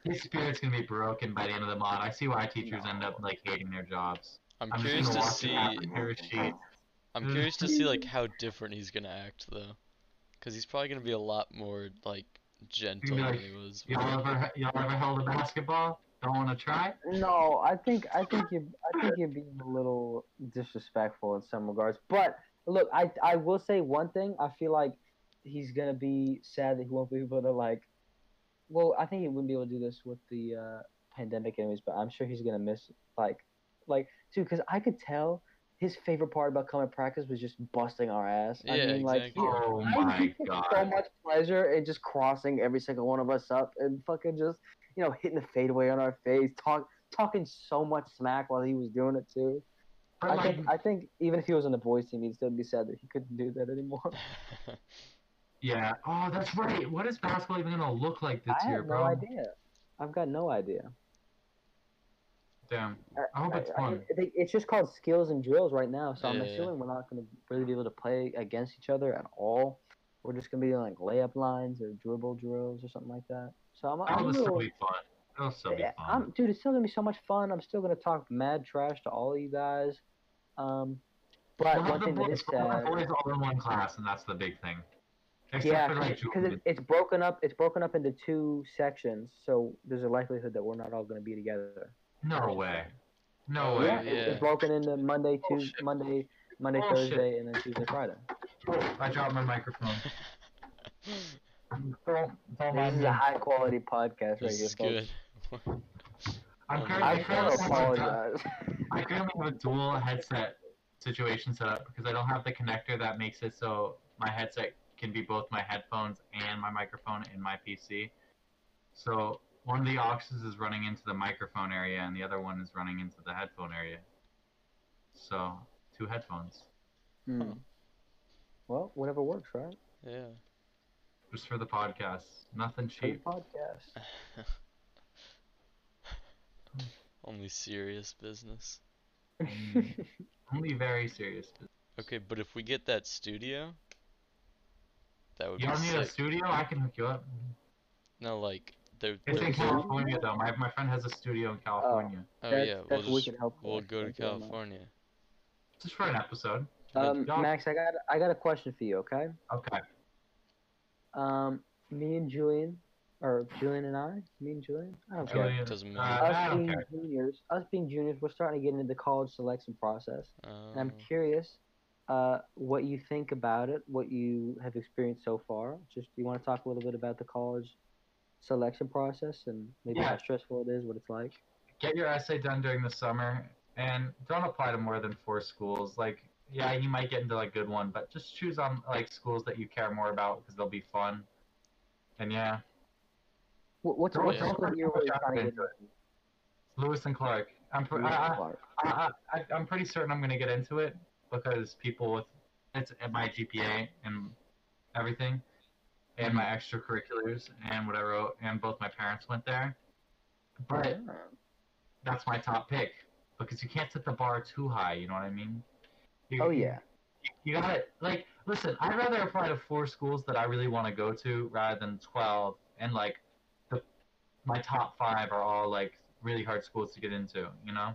His spirit's gonna be broken by the end of the mod. I see why teachers end up like hating their jobs. I'm curious to see. I'm curious to see like how different he's gonna act though, because he's probably gonna be a lot more like gentle than he was. Y'all ever held a basketball? Don't want to try? No, I think you're being a little disrespectful in some regards. But look, I will say one thing. I feel like he's gonna be sad that he won't be able to like. Well, I think he wouldn't be able to do this with the pandemic anyways. But I'm sure he's gonna miss like, dude, because I could tell his favorite part about coming to practice was just busting our ass. Yeah, I mean, exactly. Like, oh my god, so much pleasure in just crossing every single one of us up and fucking just, you know, hitting the fadeaway on our face, talking so much smack while he was doing it too. I think even if he was on the boys' team, he'd still be sad that he couldn't do that anymore. Yeah. Oh, that's right. What is basketball even gonna look like this year, bro? I have no idea. I've got no idea. Damn. I hope it's fun. It's just called skills and drills right now, so I'm assuming we're not going to really be able to play against each other at all. We're just going to be doing, like, layup lines or dribble drills or something like that. So That'll still be fun. That'll still be fun. Dude, it's still going to be so much fun. I'm still going to talk mad trash to all of you guys. But one thing that is sad... We're always all in one class, and that's the big thing. Because it's broken up into two sections, so there's a likelihood that we're not all going to be together. No way. Yeah, yeah. It's broken into Monday, Tuesday, Monday, Thursday, and then Tuesday, Friday. I dropped my microphone. This is a high quality podcast right here. This is good. I currently have a dual headset situation set up because I don't have the connector that makes it so my headset can be both my headphones and my microphone in my PC. So one of the auxes is running into the microphone area, and the other one is running into the headphone area. So, two headphones. Hmm. Well, whatever works, right? Yeah. Just for the podcast. Nothing cheap. For the podcast. Only serious business. Only very serious business. Okay, but if we get that studio, that would be sick. You don't need a studio? I can hook you up. No, like... It's in California, though. My friend has a studio in California. We'll go to California. Just for an episode. Max, I got a question for you, okay? Okay. Us being juniors, we're starting to get into the college selection process. And I'm curious what you think about it, what you have experienced so far. Just, you want to talk a little bit about the college selection process and maybe how stressful it is, what it's like? Get your essay done during the summer and don't apply to more than 4 schools. Like, yeah, you might get into like good one, but just choose on like schools that you care more about because they'll be fun. And yeah. Lewis and Clark. I'm pretty certain I'm gonna get into it because people with it's my GPA and everything, and my extracurriculars and what I wrote, and both my parents went there. But that's my top pick because you can't set the bar too high. You know what I mean? You gotta like listen. I'd rather apply to 4 schools that I really want to go to rather than 12 and like. My top 5 are all, like, really hard schools to get into, you know?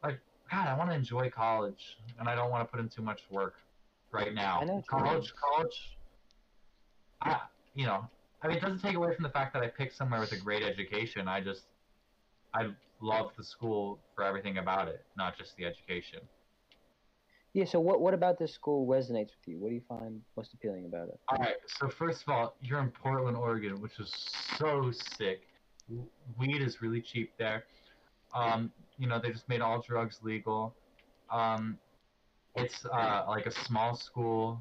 Like, God, I want to enjoy college, and I don't want to put in too much work right now. It doesn't take away from the fact that I picked somewhere with a great education. I love the school for everything about it, not just the education. Yeah, so what about this school resonates with you? What do you find most appealing about it? All right, so first of all, you're in Portland, Oregon, which is so sick. Weed is really cheap there. They just made all drugs legal. It's like a small school.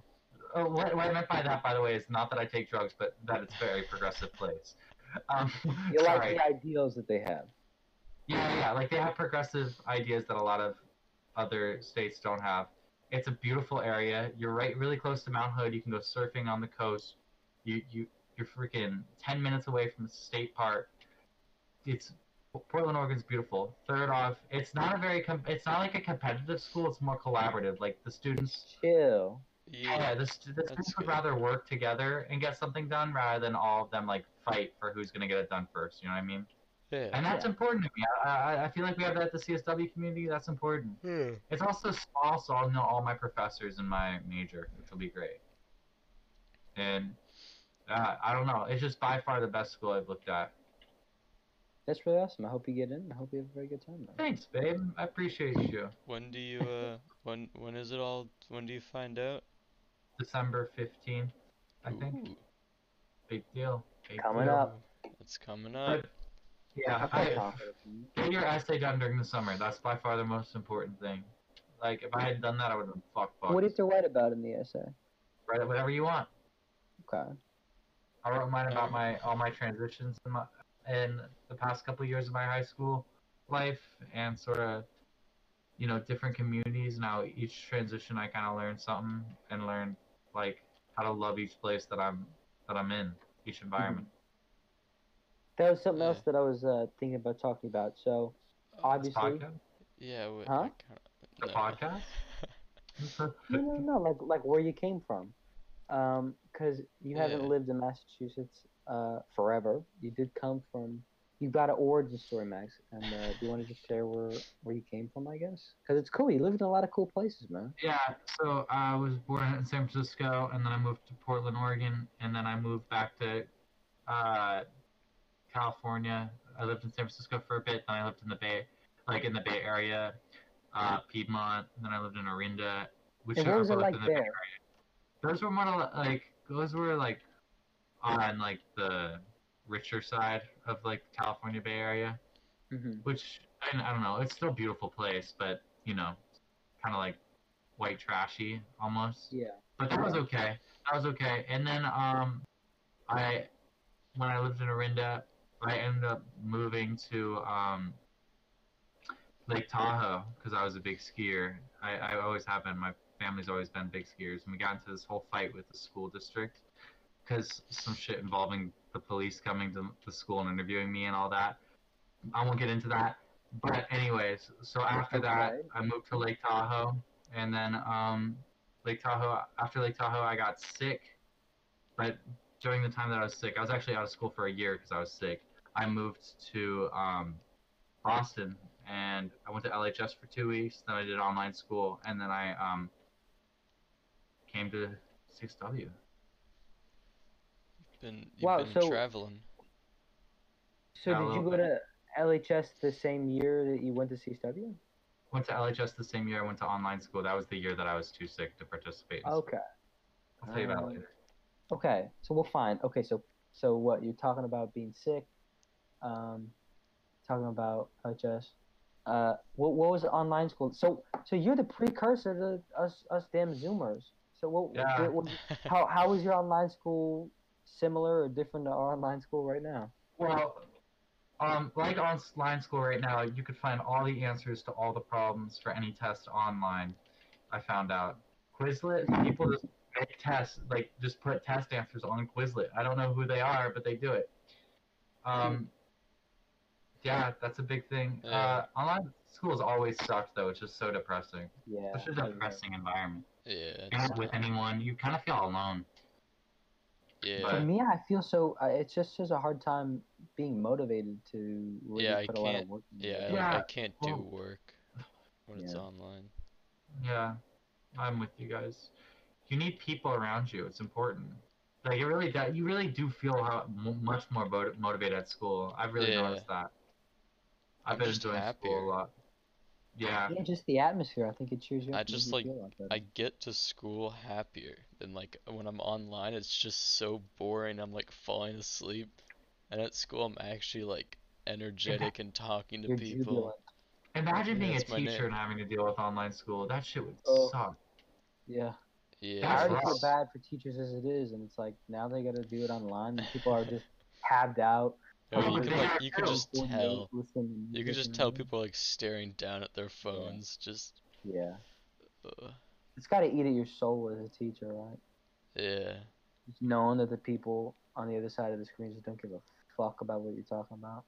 Oh, what I meant by that, by the way, is not that I take drugs, but that it's a very progressive place. You like the ideals that they have. Yeah, like they have progressive ideas that a lot of other states don't have. It's a beautiful area. You're really close to Mount Hood. You can go surfing on the coast. You're freaking 10 minutes away from the state park. Portland, Oregon's beautiful. Third off, it's not like a competitive school. It's more collaborative. Like the students. Chill. Yeah. The students would rather work together and get something done rather than all of them like fight for who's gonna get it done first. You know what I mean? Yeah. And that's important to me. I feel like we have that at the CSW community. That's important. Yeah. It's also small, so I'll know all my professors in my major, which will be great. And I don't know. It's just by far the best school I've looked at. That's really awesome. I hope you get in. I hope you have a very good time. Though. Thanks, babe. I appreciate you. When do you when is it all? When do you find out? December 15th, I think. Big deal. It's coming up. Yeah, get your essay done during the summer. That's by far the most important thing. Like, if I had done that, I would have been fucked. What did you write about in the essay? Write whatever you want. Okay. I wrote mine about all my transitions in the past couple of years of my high school life and sort of, different communities and how each transition I kind of learned something and learned, like, how to love each place that I'm in, each environment. That was something else that I was thinking about talking about. So, obviously, podcast. No. Like where you came from, because you haven't lived in Massachusetts forever. You did come from. You got an origin story, Max, and do you want to just share where you came from? I guess because it's cool. You lived in a lot of cool places, man. Yeah. So I was born in San Francisco, and then I moved to Portland, Oregon, and then I moved back to. California. I lived in San Francisco for a bit, then I lived in the Bay, Area, Piedmont, and then I lived in Orinda. Those were on like the richer side of like California Bay Area, which I don't know. It's still a beautiful place, but kind of like white trashy almost. Yeah. But that was okay. And then when I lived in Orinda. I ended up moving to Lake Tahoe because I was a big skier. I always have been. My family's always been big skiers. And we got into this whole fight with the school district because some shit involving the police coming to the school and interviewing me and all that. I won't get into that. But anyways, so after that, I moved to Lake Tahoe, and then after Lake Tahoe, I got sick. But during the time that I was sick, I was actually out of school for a year because I was sick. I moved to Boston, and I went to LHS for 2 weeks. Then I did online school, and then I came to CSW. You've been traveling. So did you go to LHS the same year that you went to CSW? Went to LHS the same year I went to online school. That was the year that I was too sick to participate. Okay. I'll tell you about it later. Okay, so we'll find. Okay, so what you're talking about being sick, talking about LHS. What was online school? So you're the precursor to us damn Zoomers. So how was your online school similar or different to our online school right now? Well, like online school right now, you could find all the answers to all the problems for any test online. I found out Quizlet, people just make tests, like just put test answers on Quizlet. I don't know who they are, but they do it. Yeah, that's a big thing. Yeah. Online school has always sucked, though. It's just so depressing. Yeah, it's just a depressing environment. Yeah, and with anyone, you kind of feel alone. Yeah. For me, I feel so. It's just a hard time being motivated to really put a lot of work. Yeah, I can't do work when it's online. Yeah, I'm with you guys. You need people around you. It's important. Like you really do feel much more motivated at school. I've really noticed that. I've been enjoying school a lot. Yeah, just the atmosphere. I think it cheers you up. I just I get to school happier than like when I'm online. It's just so boring. I'm like falling asleep, and at school I'm actually like energetic and talking to people. Jubilant. Imagine being a teacher and having to deal with online school. That shit would suck. Yeah. Yeah. I already feel bad for teachers as it is, and it's like now they got to do it online. And people are just tabbed out. No, you can just tell people like staring down at their phones. It's got to eat at your soul as a teacher, right? Yeah. Just knowing that the people on the other side of the screen just don't give a fuck about what you're talking about.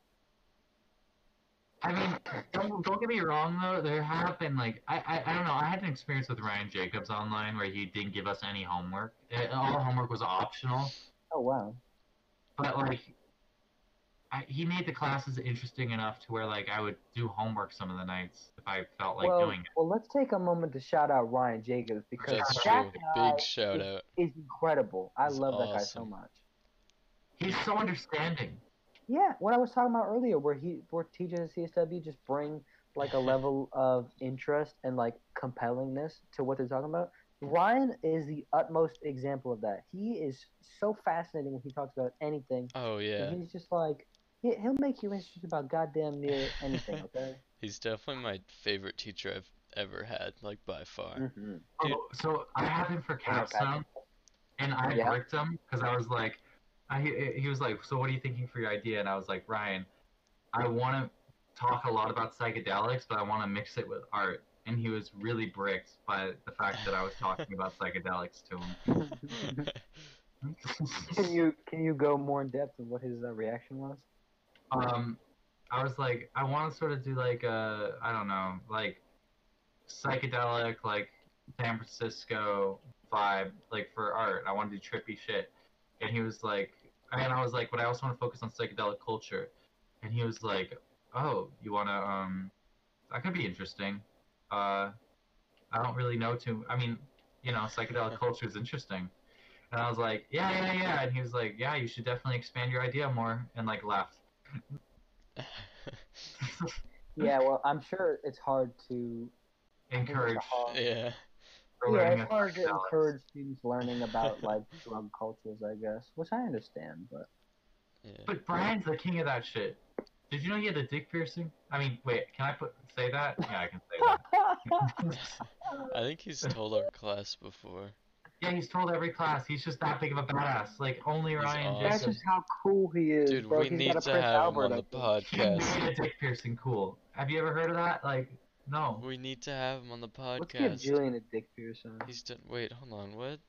I mean, don't get me wrong though. There have been like I don't know. I had an experience with Ryan Jacobs online where he didn't give us any homework. All homework was optional. Oh wow. But like. He made the classes interesting enough to where, like, I would do homework some of the nights if I felt like doing it. Well, let's take a moment to shout out Ryan Jacobs because that guy is incredible. I love that guy so much. He's so understanding. Yeah, what I was talking about earlier, where teachers at CSW just bring like a level of interest and like compellingness to what they're talking about. Ryan is the utmost example of that. He is so fascinating when he talks about anything. Oh yeah, and he's just like. He'll make you interested about goddamn near anything, okay? He's definitely my favorite teacher I've ever had, like, by far. Mm-hmm. So I had him for capstone, and I bricked him, because I was like, he was like, so what are you thinking for your idea? And I was like, Ryan, I want to talk a lot about psychedelics, but I want to mix it with art. And he was really bricked by the fact that I was talking about psychedelics to him. Can you go more in depth on what his reaction was? I was like, I want to sort of do like a, I don't know, like psychedelic, like San Francisco vibe, like for art. I want to do trippy shit. And he was like, and I was like, but I also want to focus on psychedelic culture. And he was like, oh, you want to, that could be interesting. I don't really know I mean, you know, psychedelic culture is interesting. And I was like, yeah. And he was like, yeah, you should definitely expand your idea more. And like left. Yeah, well, I'm sure it's hard to encourage. It's hard to encourage students learning about like drug cultures, I guess, which I understand, but. Yeah. But Brian's the king of that shit. Did you know he had a dick piercing? I mean, wait, can I say that? Yeah, I can say that. I think he's told our class before. Yeah, he's told every class. He's just that big of a badass. Like, only Ryan. Awesome. That's just how cool he is. Dude, bro. We need to have him on the podcast. He made a dick piercing cool. Have you ever heard of that? Like, no. We need to have him on the podcast. Let's give Julian a dick piercing. Wait, hold on. What?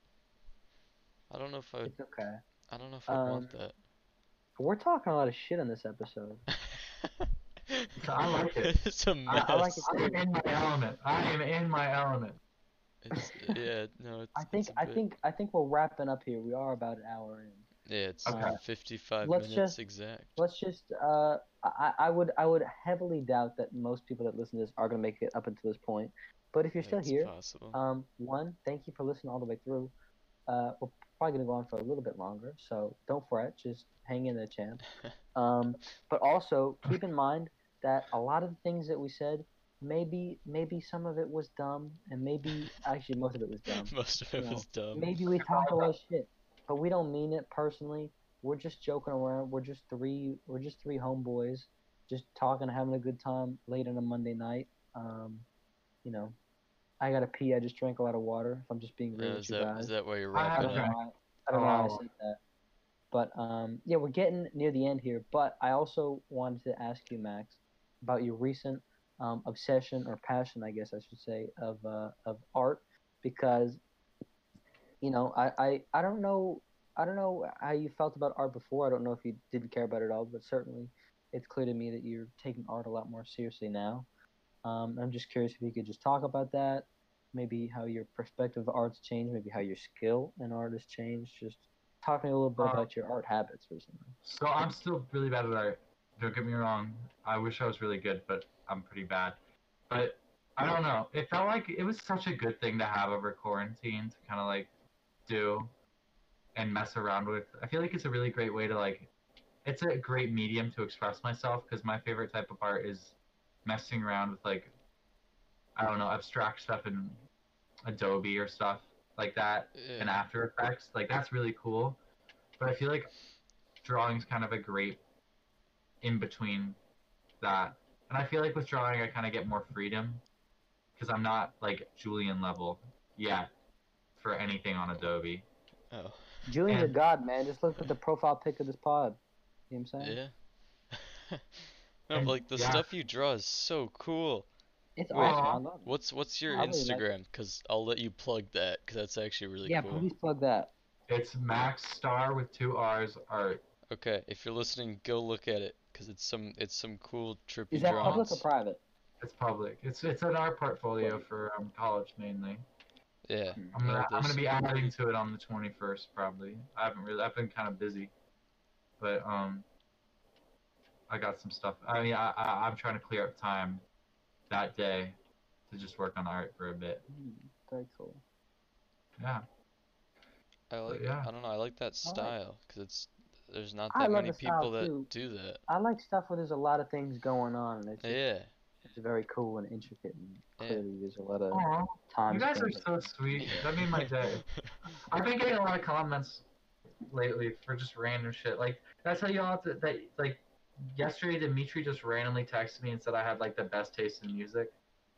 I don't know if I. It's okay. I don't know if I want that. We're talking a lot of shit on this episode. I like it. It's a mess. I like it. I'm in my element. I am in my element. It's, yeah, no. It's, I think we're wrapping up here. We are about an hour in. Yeah, it's okay. 55 let's minutes just, exact. Let's just. I would heavily doubt that most people that listen to this are gonna make it up until this point. But if you're still here, one, thank you for listening all the way through. We're probably gonna go on for a little bit longer, so don't fret. Just hang in there, champ. But also keep in mind that a lot of the things that we said. Maybe some of it was dumb, and maybe actually most of it was dumb. Most of it was dumb. Maybe we talk a lot of shit, but we don't mean it personally. We're just joking around. We're just three homeboys, just talking, having a good time late on a Monday night. You know, I gotta pee. I just drank a lot of water. If I'm just being real with you guys. Is that why you're wrapping up? I don't know how I said that. But yeah, we're getting near the end here. But I also wanted to ask you, Max, about your recent. Obsession or passion, I guess I should say, of art, because you know I don't know how you felt about art before. I don't know if you didn't care about it at all, but certainly it's clear to me that you're taking art a lot more seriously now. I'm just curious if you could just talk about that, maybe how your perspective of art's changed, maybe how your skill in art has changed. Just talk to me a little bit about your art habits recently. So I'm still really bad at art. Don't get me wrong. I wish I was really good, but I'm pretty bad. But I don't know. It felt like it was such a good thing to have over quarantine to kind of like do and mess around with. I feel like it's a really great way to like, it's a great medium to express myself, because my favorite type of art is messing around with like, I don't know, abstract stuff in Adobe or stuff like that and After Effects. Like that's really cool. But I feel like drawing's kind of a great in between that. And I feel like with drawing, I kind of get more freedom, because I'm not, like, Julian level yet for anything on Adobe. Oh. Julian's a god, man. Just look at the profile pic of this pod. You know what I'm saying? Yeah. No, and, like, the stuff you draw is so cool. It's awesome. What's your Instagram? Because I'll let you plug that, because that's actually really cool. Yeah, please plug that. It's Max Starr with 2 R's art. Okay, if you're listening, go look at it, because it's some cool trippy. Is that drawings. Public or private? It's public. It's in our portfolio for college mainly. Yeah. I'm gonna be adding to it on the 21st probably. I've been kind of busy, but I got some stuff. I mean I'm trying to clear up time that day to just work on art for a bit. Very cool. Yeah. I don't know. I like that style because it's. There's not that many people that do that. I like stuff where there's a lot of things going on. And it's just, it's very cool and intricate. And clearly, there's a lot of time. You guys are so sweet. That made my day. I've been getting a lot of comments lately for just random shit. Like that's how y'all that like yesterday, Dimitri just randomly texted me and said I had like the best taste in music,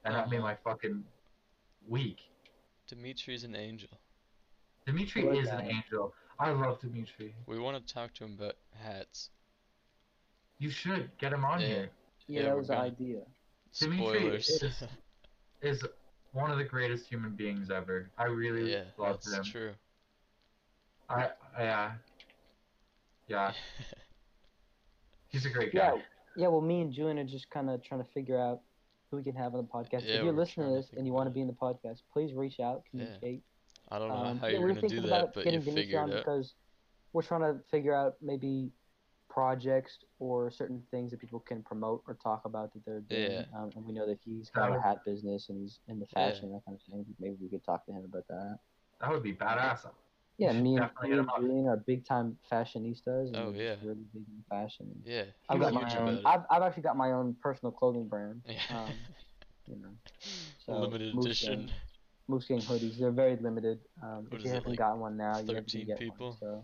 and that made my fucking week. Dimitri's an angel. Dimitri is an angel. I love Dimitri. We want to talk to him about hats. You should get him on here. Yeah, that was the idea. Spoilers. Dimitri is one of the greatest human beings ever. I really love him. That's true. Yeah. He's a great guy. Yeah, well, me and Julian are just kind of trying to figure out who we can have on the podcast. Yeah, if you're listening to this and you want to be in the podcast, please reach out, communicate. I don't know how you're going to do that, but you figure it out. Because we're trying to figure out maybe projects or certain things that people can promote or talk about that they're doing. Yeah. And we know that he's got a hat business and he's in the fashion and that kind of thing. Maybe we could talk to him about that. That would be badass. Yeah, me and Julian are big-time fashionistas. Oh, yeah. Really big in fashion. Yeah. I've actually got my own personal clothing brand. Yeah. You know, so limited edition. Moose Game hoodies, they're very limited. If you haven't gotten one now, you have to get one. So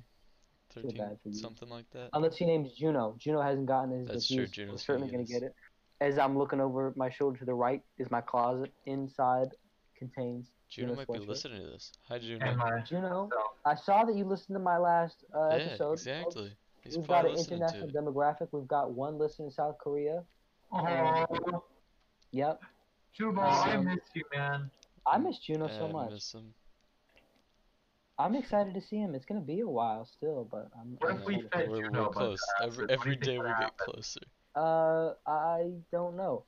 13 people, something like that. Unless your name's Juno. Juno hasn't gotten his. That's true, Juno's certainly going to get it. As I'm looking over my shoulder to the right is my closet. Inside contains Juno might be listening to this. Hi, Juno. Juno, I saw that you listened to my last episode. Yeah, exactly. We've got an international demographic. We've got one listener in South Korea. Oh. Yep. Juno, I miss you, man. I miss Juno so much. I miss him. I'm excited to see him. It's gonna be a while still, but we're close. Every day we get closer. I don't know.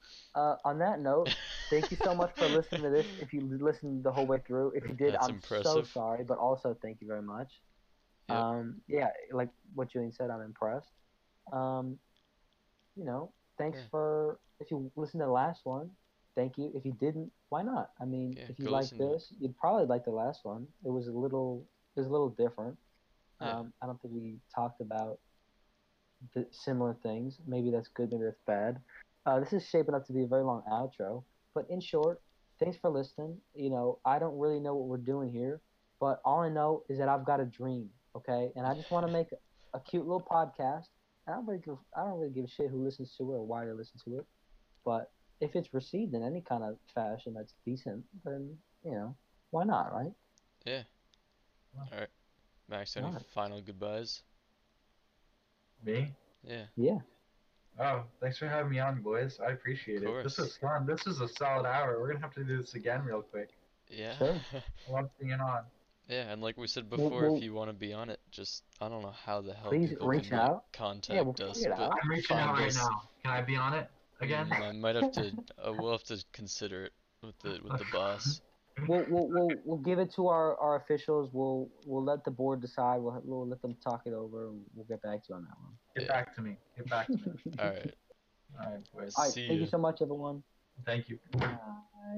On that note, thank you so much for listening to this. If you listened the whole way through, if you did, that's impressive. So sorry, but also thank you very much. Yep. Yeah, like what Julian said, I'm impressed. You know, thanks for if you listened to the last one. Thank you. If you didn't, why not? I mean, if you like this, you'd probably like the last one. It was a little different. Yeah. I don't think we talked about the similar things. Maybe that's good. Maybe that's bad. This is shaping up to be a very long outro. But in short, thanks for listening. You know, I don't really know what we're doing here, but all I know is that I've got a dream. Okay, and I just want to make a cute little podcast. I don't really give a shit who listens to it or why they listen to it, but if it's received in any kind of fashion that's decent, then, you know, why not, right? Yeah. Well, all right. Max, any final goodbyes? Me? Yeah. Yeah. Oh, thanks for having me on, boys. I appreciate it. This is fun. This is a solid hour. We're going to have to do this again real quick. Yeah. Sure. I love being on. Yeah, and like we said before, if you want to be on it, just, I don't know how the hell people reach can out. Contact us. But I'm reaching out right now. Can I be on it? Again, I might have to. We'll have to consider it with the boss. We'll give it to our officials. We'll let the board decide. We'll let them talk it over. And we'll get back to you on that one. Get back to me. All right. All right, boys. All right. Thank you so much, everyone. Thank you. Bye.